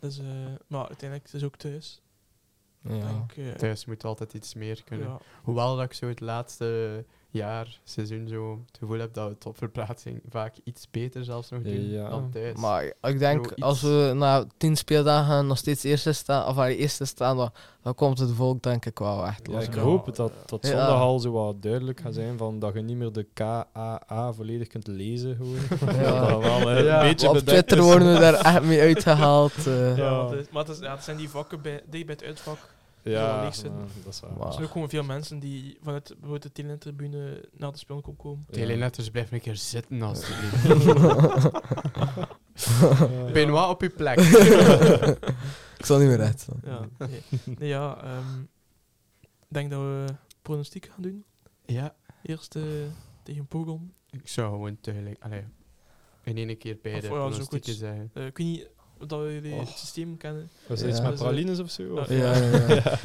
Dus, maar uiteindelijk is het ook thuis. Ja. Thuis moet altijd iets meer kunnen. Ja. Hoewel dat ik zo het laatste... seizoen zo het gevoel heb dat we topverplaatsing vaak iets beter zelfs nog doen dan thuis. Maar ik denk, als we na 10 speeldagen nog steeds eerste staan, dan komt het volk denk ik wel echt los. Ja, ik hoop dat zondag al zo wat duidelijk gaat zijn van dat je niet meer de KAA volledig kunt lezen. Gewoon. Dat wel een beetje op Twitter worden we daar echt mee uitgehaald. Maar het zijn die vakken bij het uitvak. Ja, dat is waar. Er zijn ook gewoon veel mensen die vanuit de Telenet-tribune naar de spelen komen. Telenetters, blijf een keer zitten alsjeblieft. Benoit op je plek. Ik zal niet meer uit. Ik denk dat we pronostiek gaan doen. Ja. Eerst tegen Pogon. Ik zou gewoon tegelijk... in één keer beide pronostieken zeggen. Kun je... dat jullie het systeem kennen. Was er iets met pralines of zo?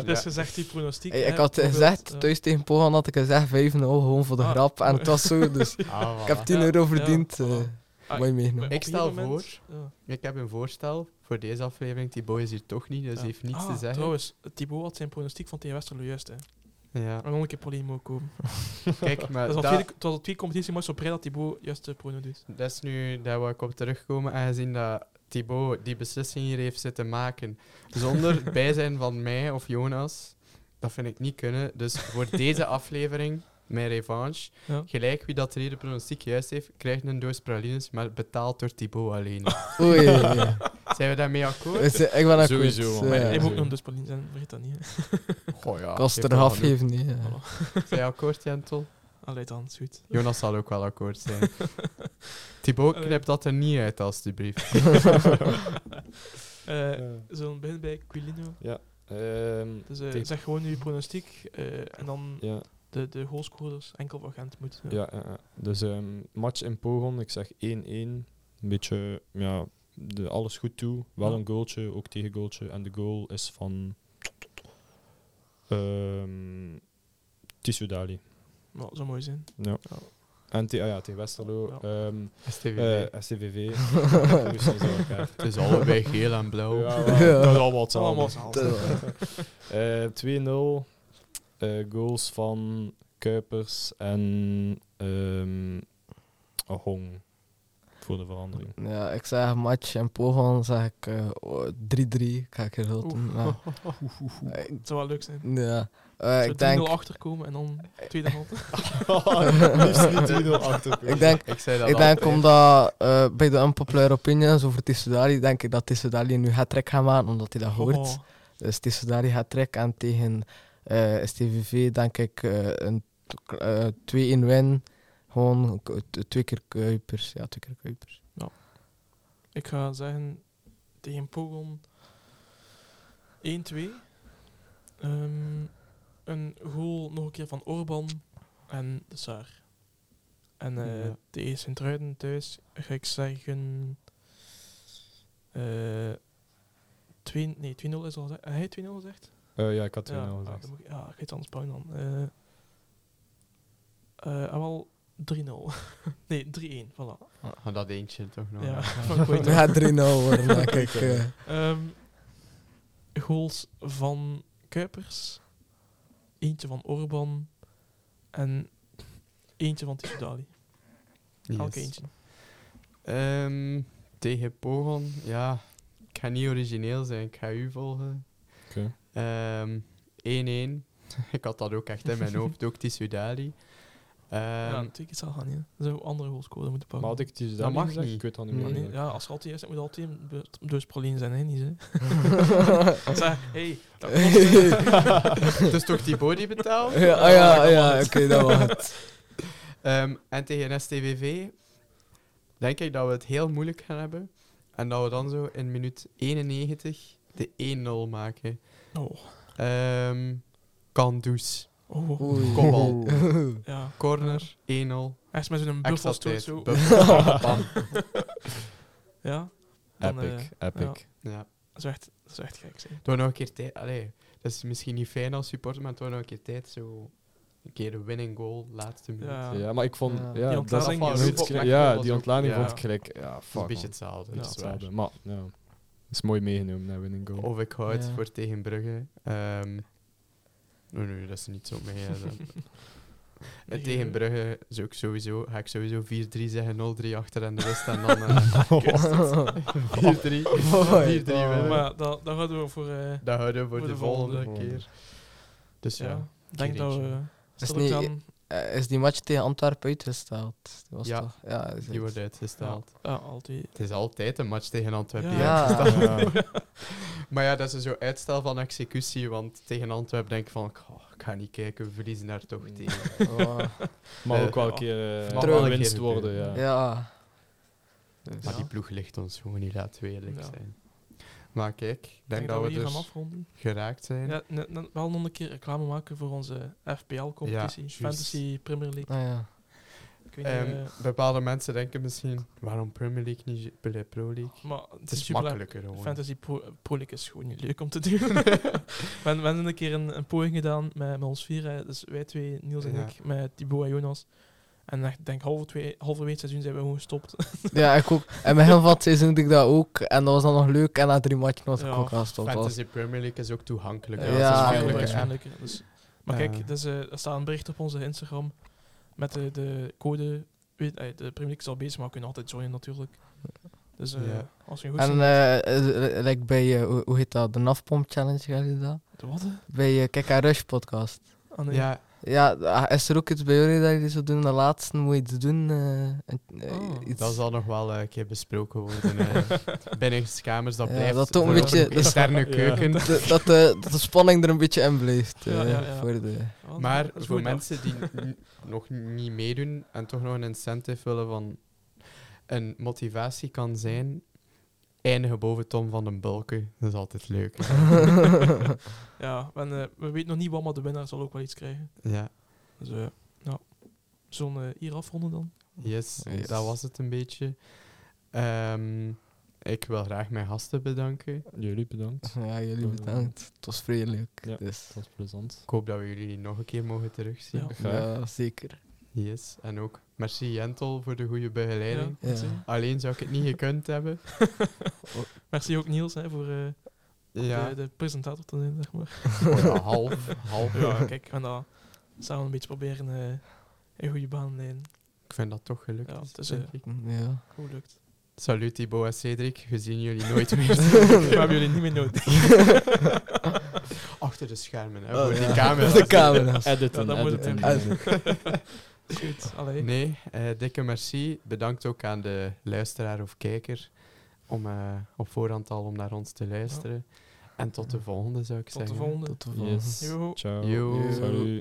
Dus gezegd die pronostiek. Ik had gezegd, thuis tegen Pogan had ik gezegd 5-0 gewoon voor de grap. En het was zo, dus ik heb 10 euro verdiend. Mooi meegenomen. Ik stel voor, ik heb een voorstel voor deze aflevering. Thibault is hier toch niet, dus hij heeft niets te zeggen. Trouwens, Thibault had zijn pronostiek van tegen Westerlo juist. Hè. Ja. En nog een keer probleem ook komen. Kijk, maar het was al 2 competitie, maar zo prij dat Thibault juist de prono doet. Dat is nu daar waar ik op terugkomen, aangezien dat Thibault die beslissing hier heeft zitten maken zonder het bijzijn van mij of Jonas, dat vind ik niet kunnen. Dus voor deze aflevering, mijn revanche, gelijk wie dat er hier de pronostiek juist heeft, krijgt een doos pralines, maar betaald door Thibault alleen. Oei. Zijn we daarmee akkoord? Ik ben akkoord. Sowieso. Je moet ook nog een doos pralines zijn, vergeet dat niet. Kost er half even niet. Zijn je akkoord, Yentel? Allee dan, is goed. Jonas zal ook wel akkoord zijn. Thibault, knip dat er niet uit, alstublieft. Zullen we beginnen bij Quilino? Ja. Zeg gewoon uw pronostiek en dan de goalscorers enkel voor Gent moeten. Dus match in Pogon, ik zeg 1-1. Een beetje, alles goed toe. Wel een goaltje, ook tegengoaltje. En de goal is van Tissoudali. Nou, dat zou mooi zijn. Ja. Ja. En tegen Westerlo, ja. STVV. Het is allebei geel en blauw. Ja, dat is allemaal hetzelfde. 2-0. Goals van Cuypers en Hong. Voor de verandering. Ja, ik zeg match en Pogon, zeg ik 3-3. Ga ik heel doen. Ja. Het zou wel leuk zijn. Ja. Ik denk 2-0 achterkomen en dan 2-0 liefst niet 2-0 achterkomen. Ik denk omdat bij de unpopular opinions over Tissoudali, denk ik dat Tissoudali nu hat-trick gaat maken, omdat hij dat hoort. Oh. Dus Tissoudali hat-trick en tegen STVV denk ik een 2-1 win. Gewoon 2 keer Cuypers. Ja, 2 keer Cuypers. Ja. Ik ga zeggen tegen Pogon 1-2. Een goal nog een keer van Orban en de Sager. En ja. De Sint-Truiden thuis ga ik zeggen 2-0 is al gezegd. Hij 2-0 gezegd? Ja, ik had 2-0 gezegd. Ja, ik ga iets anders bouwen dan. Wel 3-0. Nee, 3-1, voilà. Dat eentje toch nog. Ja, ja 3-0 worden, denk ik. Goals van Cuypers, eentje van Orban en eentje van Tissoudali. Yes. Elke eentje. Tegen Pogon, ja. Ik ga niet origineel zijn, ik ga u volgen. Oké. 1-1. Ik had dat ook echt in mijn hoofd, ook Tissoudali. Ja, natuurlijk zal gaan, ja. Dan zou andere goalscorer moeten pakken. Maar had ik Tissoudali dat mag niet. Ik weet dat niet meer. Nee. Ja, als je altijd eerst moet altijd dus pralines zijn, hè, niet hè? Zeg, hé, dat klopt. Het is toch Thibault die betaalt? Ja, oké, dat was het. En tegen STVV denk ik dat we het heel moeilijk gaan hebben. En dat we dan zo in minuut 91 de 1-0 maken. Oh. Kandus. Kopbal. Ja. Corner, 1-0. Echt met zo'n buffelstoot zo. Ja. Dan, epic. Ja. Dat is echt gek. Zeg. Door nog een keer tijd. Allee, dat is misschien niet fijn als supporter, maar door nog een keer tijd zo... Een keer de winning goal, laatste minuut. Ja, maar ik vond... Ja, die ontlading vond ik gelijk... Ja, fuck. Het is een beetje hetzelfde. Ja, hetzelfde. Maar, ja. Is mooi meegenomen, naar winning goal. Of ik hou het voor tegen Brugge. Nee, dat is niet zo mee. En tegen Brugge ga ik sowieso 4-3 zeggen, 0-3 achter en de rest. En dan 4-3. Maar dat houden we voor de volgende keer. Dus ja. Denk dat we... Is die match tegen Antwerpen uitgesteld? Die wordt uitgesteld. Ja, altijd. Het is altijd een match tegen Antwerpen die uitgesteld wordt. Maar ja, dat is zo'n uitstel van executie, want tegen Antwerpen denk ik van ik ga niet kijken, we verliezen daar toch tegen. Oh. Mag ook wel een keer winst worden. Ja. Dus. Maar die ploeg ligt ons gewoon niet, laten we eerlijk zijn. Maar kijk, ik denk dat we hier dus geraakt zijn. Ja, wel nog een keer reclame maken voor onze FPL-competitie, Fantasy Premier League. Ah, ja. Bepaalde mensen denken misschien, waarom Premier League niet bij Pro League? Maar het is makkelijker gewoon. Fantasy Pro League is gewoon niet leuk om te doen. We hebben een keer een poging gedaan met ons vier, dus wij twee, Niels en ik, met Thibault en Jonas. En ik denk halverwege het seizoen zijn we gewoon gestopt. Ja, ik ook. En met hem van het seizoen deed ik dat ook. En dat was dan nog leuk. En na 3 matchen was ik ook al gestopt. Fantasy Premier League is ook toegankelijker. Ja, dus. Maar kijk, dus, er staat een bericht op onze Instagram. Met de code. De Premier League is al bezig, maar we kunnen altijd joinen natuurlijk. Dus als je goed ziet... En like bij, hoe heet dat? De NAFPOMP Challenge, ga je dat? De wat? Bij Kijk en Rush podcast. Oh, nee. Ja. Ja, is er ook iets bij jullie dat jullie zo doen? De laatste moet je iets doen. Iets. Dat zal nog wel een keer besproken worden. Binnenkamers, dat blijft. Dat toch een beetje de externe keuken. Dat de spanning er een beetje in blijft. Voor maar voor mensen die nog niet meedoen en toch nog een incentive willen van... Een motivatie kan zijn... Eindigen boven Tom van den Bulke. Dat is altijd leuk. En we weten nog niet wat, maar de winnaar zal ook wel iets krijgen. Ja. Dus zullen we hier afronden dan? Yes, dat was het een beetje. Ik wil graag mijn gasten bedanken. Jullie bedankt. Ja, jullie bedankt. Het was vrij leuk. Ja, dus. Het was plezant. Ik hoop dat we jullie nog een keer mogen terugzien. Ja, ja, zeker. Yes, en ook merci Yentel voor de goede begeleiding. Ja, ja. Alleen zou ik het niet gekund hebben. Merci ook Niels hè, voor de presentator te zijn, zeg maar. Ja, half. Ja, kijk, we gaan dat samen een beetje proberen een goede baan te nemen. Ik vind dat toch gelukt. Ja, het is goed gelukt. Salut Thibault en Cédric, we zien jullie nooit meer. We hebben jullie niet meer nodig. Achter de schermen, hè, voor die camera's. De camera's. Editen, ja, editen. Goed, allee. Nee, dikke merci. Bedankt ook aan de luisteraar of kijker om op voorhand al om naar ons te luisteren. En tot de volgende, zou ik zeggen. Tot de volgende. Yes. Ciao. Yo. Salut.